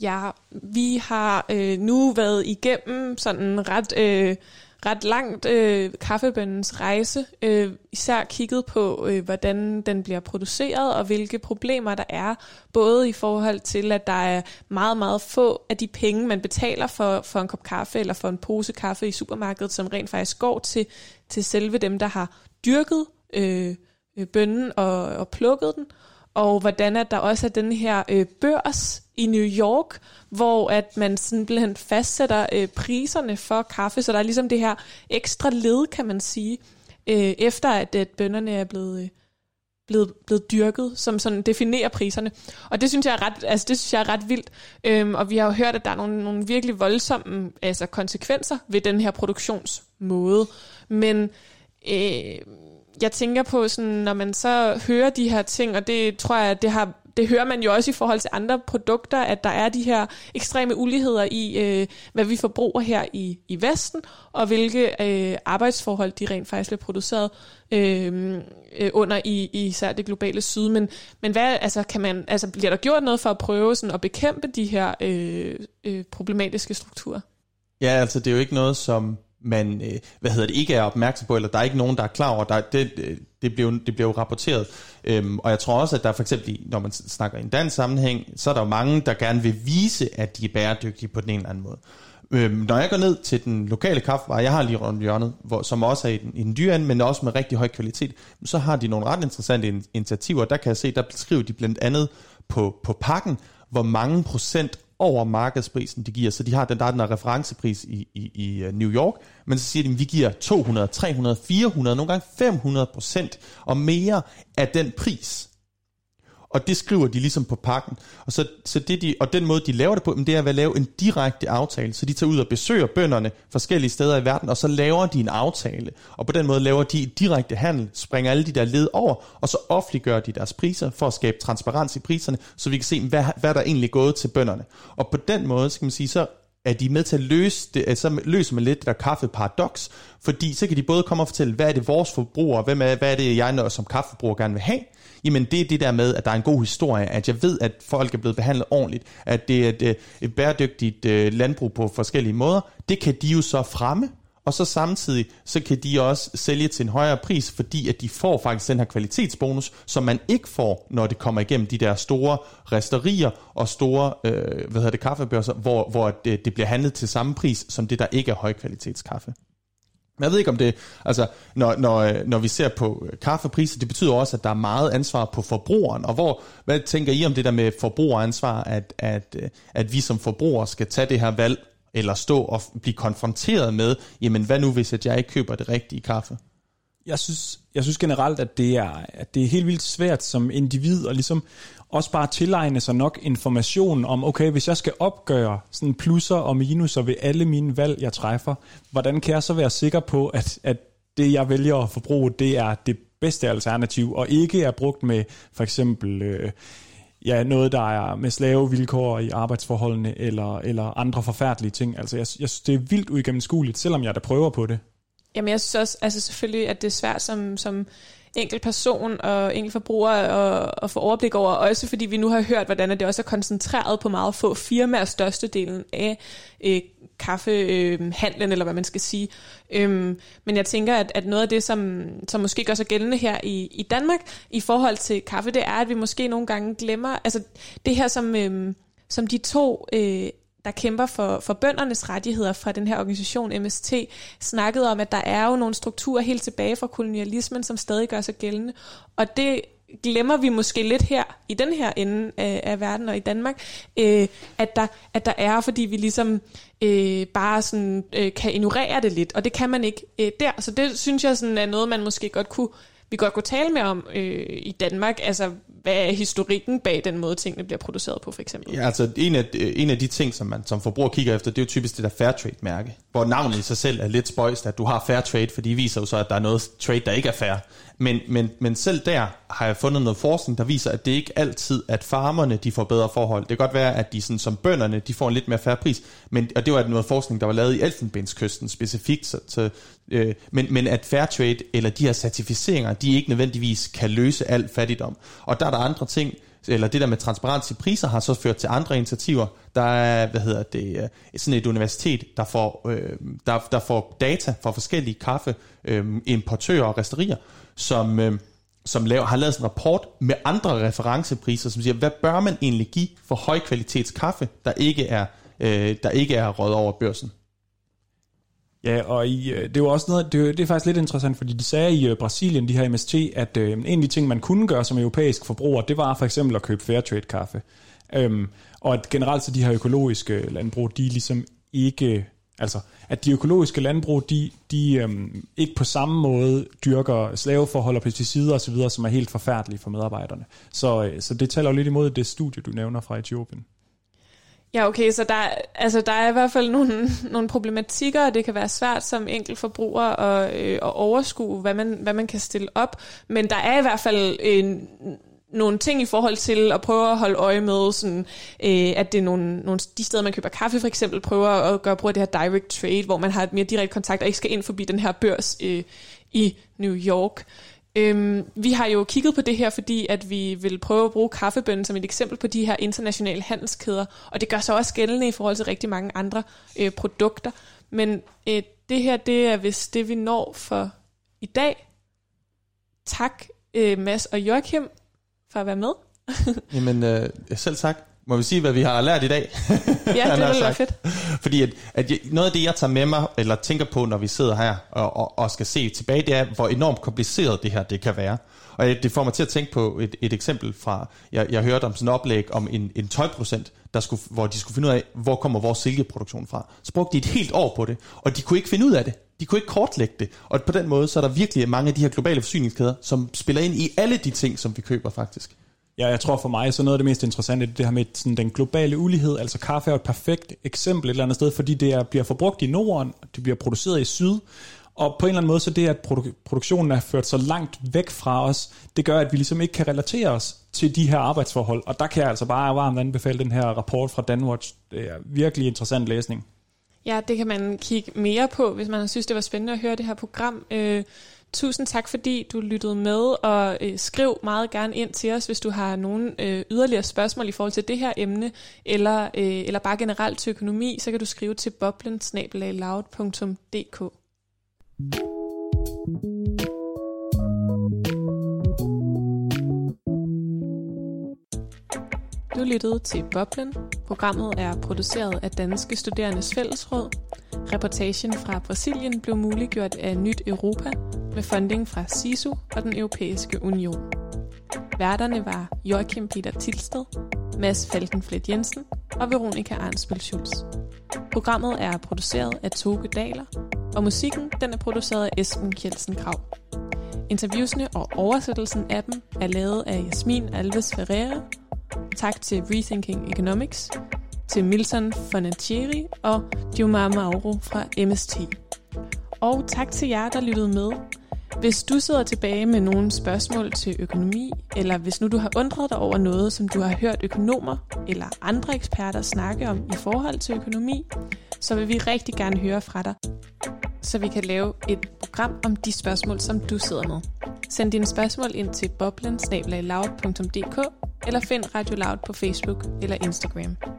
Ja, vi har øh, nu været igennem sådan ret, øh, ret langt øh, kaffebønnens rejse. Øh, især kigget på, øh, hvordan den bliver produceret, og hvilke problemer der er, både i forhold til, at der er meget, meget få af de penge, man betaler for, for en kop kaffe eller for en pose kaffe i supermarkedet, som rent faktisk går til, til selve dem, der har dyrket øh, bønnen og, og plukket den, og hvordan at der også er den her øh, børs i New York, hvor at man simpelthen fastsætter øh, priserne for kaffe, så der er ligesom det her ekstra led, kan man sige, øh, efter at, at bønderne er blevet, øh, blevet, blevet dyrket, som sådan definerer priserne. Og det synes jeg er ret, altså det synes jeg er ret vildt, øhm, og vi har jo hørt, at der er nogle, nogle virkelig voldsomme altså konsekvenser ved den her produktionsmåde, men øh, jeg tænker på sådan, når man så hører de her ting, og det tror jeg, det har det hører man jo også i forhold til andre produkter, at der er de her ekstreme uligheder i, øh, hvad vi forbruger her i, i Vesten, og hvilke øh, arbejdsforhold de rent faktisk bliver produceret øh, under i, i især det globale syd. Men, men hvad, altså, kan man, altså, bliver der gjort noget for at prøve sådan, at bekæmpe de her øh, øh, problematiske strukturer? Ja, altså det er jo ikke noget, som man øh, hvad hedder det, ikke er opmærksom på, eller der er ikke nogen, der er klar over. Der, det, det, bliver jo, det bliver jo rapporteret. Øhm, og jeg tror også, at der for eksempel, når man snakker i en dansk sammenhæng, så er der jo mange, der gerne vil vise, at de er bæredygtige på den ene eller anden måde. Øhm, når jeg går ned til den lokale kaffevarer, jeg har lige rundt om hjørnet, hvor, som også er i den, i den dyre ende, men også med rigtig høj kvalitet, så har de nogle ret interessante in- initiativer. Der kan jeg se, der skriver de blandt andet på, på pakken, hvor mange procent over markedsprisen, de giver. Så de har den der, er den der referencepris i, i, i New York, men så siger de, at vi giver to hundrede, tre hundrede, fire hundrede, nogle gange fem hundrede procent og mere af den pris. Og det skriver de ligesom på pakken. Og, så, så det de, og den måde, de laver det på, det er at lave en direkte aftale. Så de tager ud og besøger bønderne forskellige steder i verden, og så laver de en aftale. Og på den måde laver de et direkte handel, springer alle de der led over, og så offentliggør de deres priser for at skabe transparens i priserne, så vi kan se, hvad, hvad der egentlig er gået til bønderne. Og på den måde, skal man sige, så er de med til at løse det, så løser man lidt det der kaffeparadoks, fordi så kan de både komme og fortælle, hvad er det vores forbrugere, hvem er, hvad er det, jeg som kaffebruger gerne vil have. Jamen det er det der med, at der er en god historie, at jeg ved, at folk er blevet behandlet ordentligt, at det er et, et bæredygtigt landbrug på forskellige måder. Det kan de jo så fremme, og så samtidig, så kan de også sælge til en højere pris, fordi at de får faktisk den her kvalitetsbonus, som man ikke får, når det kommer igennem de der store resterier og store øh, hvad hedder det, kaffebørser, hvor, hvor det, det bliver handlet til samme pris, som det der ikke er højkvalitetskaffe. Jeg ved ikke om det, altså når, når, når vi ser på kaffepriser, det betyder også, at der er meget ansvar på forbrugeren, og hvor, hvad tænker I om det der med forbrugeransvar, at, at, at vi som forbrugere skal tage det her valg, eller stå og blive konfronteret med, jamen hvad nu hvis jeg ikke køber det rigtige kaffe? Jeg synes, jeg synes generelt, at det, er, at det er helt vildt svært som individ at ligesom også bare tilegne sig nok information om, okay, hvis jeg skal opgøre sådan plusser og minuser ved alle mine valg, jeg træffer, hvordan kan jeg så være sikker på, at, at det, jeg vælger at forbruge, det er det bedste alternativ, og ikke er brugt med for eksempel øh, ja, noget, der er med slavevilkår i arbejdsforholdene, eller, eller andre forfærdelige ting. Altså, jeg, jeg synes, det er vildt uigennemskueligt, selvom jeg da prøver på det. Jamen, jeg synes også, altså selvfølgelig, at det er svært som, som enkelt person og enkelt forbruger at, at få overblik over, også fordi vi nu har hørt, hvordan det også er koncentreret på meget få firmaer, størstedelen af øh, kaffehandlen, øh, eller hvad man skal sige. Øhm, men jeg tænker, at, at noget af det, som, som måske gør sig gældende her i, i Danmark i forhold til kaffe, det er, at vi måske nogle gange glemmer, altså det her, som, øh, som de to... Øh, der kæmper for, for bøndernes rettigheder fra den her organisation M S T, snakkede om, at der er jo nogle strukturer helt tilbage fra kolonialismen, som stadig gør sig gældende. Og det glemmer vi måske lidt her, i den her ende af, af verden og i Danmark, øh, at, der, at der er, fordi vi ligesom øh, bare sådan, øh, kan ignorere det lidt, og det kan man ikke øh, der. Så det synes jeg sådan, er noget, man måske godt kunne, vi godt kunne tale mere om øh, i Danmark, altså hvad er historikken bag den måde, tingene bliver produceret på, for eksempel? Ja, altså en af, en af de ting, som man som forbruger kigger efter, det er jo typisk det der Fairtrade-mærke, hvor navnet i sig selv er lidt spøjst, at du har Fairtrade, fordi det viser jo så, at der er noget trade, der ikke er fair. Men, men, men selv der har jeg fundet noget forskning, der viser, at det ikke altid at farmerne de får bedre forhold. Det kan godt være, at de sådan, som bønderne de får en lidt mere fair pris, men, og det var noget forskning, der var lavet i Elfenbenskysten specifikt, så, så, øh, men, men at Fairtrade eller de her certificeringer, de ikke nødvendigvis kan løse al fattigdom. Og der er der andre ting, eller det der med transparens i priser har så ført til andre initiativer. Der er, hvad hedder det, sådan et universitet, der får, øh, der, der får data fra forskellige kaffe, øh, importører og resterier, som, øh, som laver, har lavet en rapport med andre referencepriser, som siger, hvad bør man egentlig give for højkvalitets kaffe, der ikke er, øh, der ikke er røget over børsen? Ja, og i, det var også noget, det, det er faktisk lidt interessant, fordi de sagde i Brasilien, de her M S T, at øh, en af de ting, man kunne gøre som europæisk forbruger, det var for eksempel at købe Fairtrade-kaffe. Øhm, og at generelt så de her økologiske landbrug, de ligesom ikke, altså at de økologiske landbrug, de, de øhm, ikke på samme måde dyrker slaveforhold og pesticider osv., som er helt forfærdelige for medarbejderne. Så, øh, så det taler jo lidt imod det studie, du nævner fra Etiopien. Ja, okay, så der, altså der er i hvert fald nogle, nogle problematikker, og det kan være svært som enkelt forbruger at, øh, at overskue, hvad man, hvad man kan stille op. Men der er i hvert fald øh, nogle ting i forhold til at prøve at holde øje med, sådan, øh, at det er nogle, nogle, de steder, man køber kaffe for eksempel, prøver at gøre brug af det her direct trade, hvor man har et mere direkte kontakt og ikke skal ind forbi den her børs øh, i New York. Vi har jo kigget på det her, fordi at vi vil prøve at bruge kaffebønnen som et eksempel på de her internationale handelskæder, og det gør sig også gældende i forhold til rigtig mange andre øh, produkter. Men øh, det her, det er vist det, vi når for i dag. Tak, øh, Mads og Joachim, for at være med. Jamen, øh, selv tak. Må vi sige, hvad vi har lært i dag? Ja, det ville være fedt. Fordi at, at jeg, noget af det, jeg tager med mig, eller tænker på, når vi sidder her og, og, og skal se tilbage, det er, hvor enormt kompliceret det her det kan være. Og det får mig til at tænke på et, et eksempel fra, jeg, jeg hørte om sådan et oplæg om en, en tøjprocent, der skulle, hvor de skulle finde ud af, hvor kommer vores silkeproduktion fra. Så brugte de et helt år på det, og de kunne ikke finde ud af det. De kunne ikke kortlægge det. Og på den måde, så er der virkelig mange af de her globale forsyningskæder, som spiller ind i alle de ting, som vi køber faktisk. Ja, jeg tror for mig, så noget af det mest interessante, det her med sådan, den globale ulighed, altså kaffe er et perfekt eksempel et eller andet sted, fordi det er, bliver forbrugt i Norden, det bliver produceret i syd, og på en eller anden måde, så det, at produ- produktionen er ført så langt væk fra os, det gør, at vi ligesom ikke kan relatere os til de her arbejdsforhold, og der kan jeg altså bare varmt anbefale den her rapport fra Danwatch. Det er virkelig interessant læsning. Ja, det kan man kigge mere på, hvis man synes, det var spændende at høre det her program. Øh Tusind tak, fordi du lyttede med, og øh, skriv meget gerne ind til os, hvis du har nogle øh, yderligere spørgsmål i forhold til det her emne, eller, øh, eller bare generelt til økonomi, så kan du skrive til boblen bindestreg loud punktum d k. Du lyttede til Boblen. Programmet er produceret af Danske Studerendes Fællesråd. Reportagen fra Brasilien blev muliggjort af Nyt Europa med funding fra Sisu og den Europæiske Union. Værterne var Joachim Peter Tilsted, Mads Falkenflet Jensen og Veronika Arnsbøl-Schulz. Programmet er produceret af Toge Daler, og musikken den er produceret af Esben Kjeldsen Grav. Interviewsene og oversættelsen af dem er lavet af Jasmin Alves Ferreira. Tak til Rethinking Economics, til Milton Fornazieri og Diomar Mauro fra M S T. Og tak til jer, der lyttede med. Hvis du sidder tilbage med nogle spørgsmål til økonomi, eller hvis nu du har undret dig over noget, som du har hørt økonomer eller andre eksperter snakke om i forhold til økonomi, så vil vi rigtig gerne høre fra dig, så vi kan lave et program om de spørgsmål, som du sidder med. Send dine spørgsmål ind til boblen snabel-a loud punktum d k eller find Radio Loud på Facebook eller Instagram.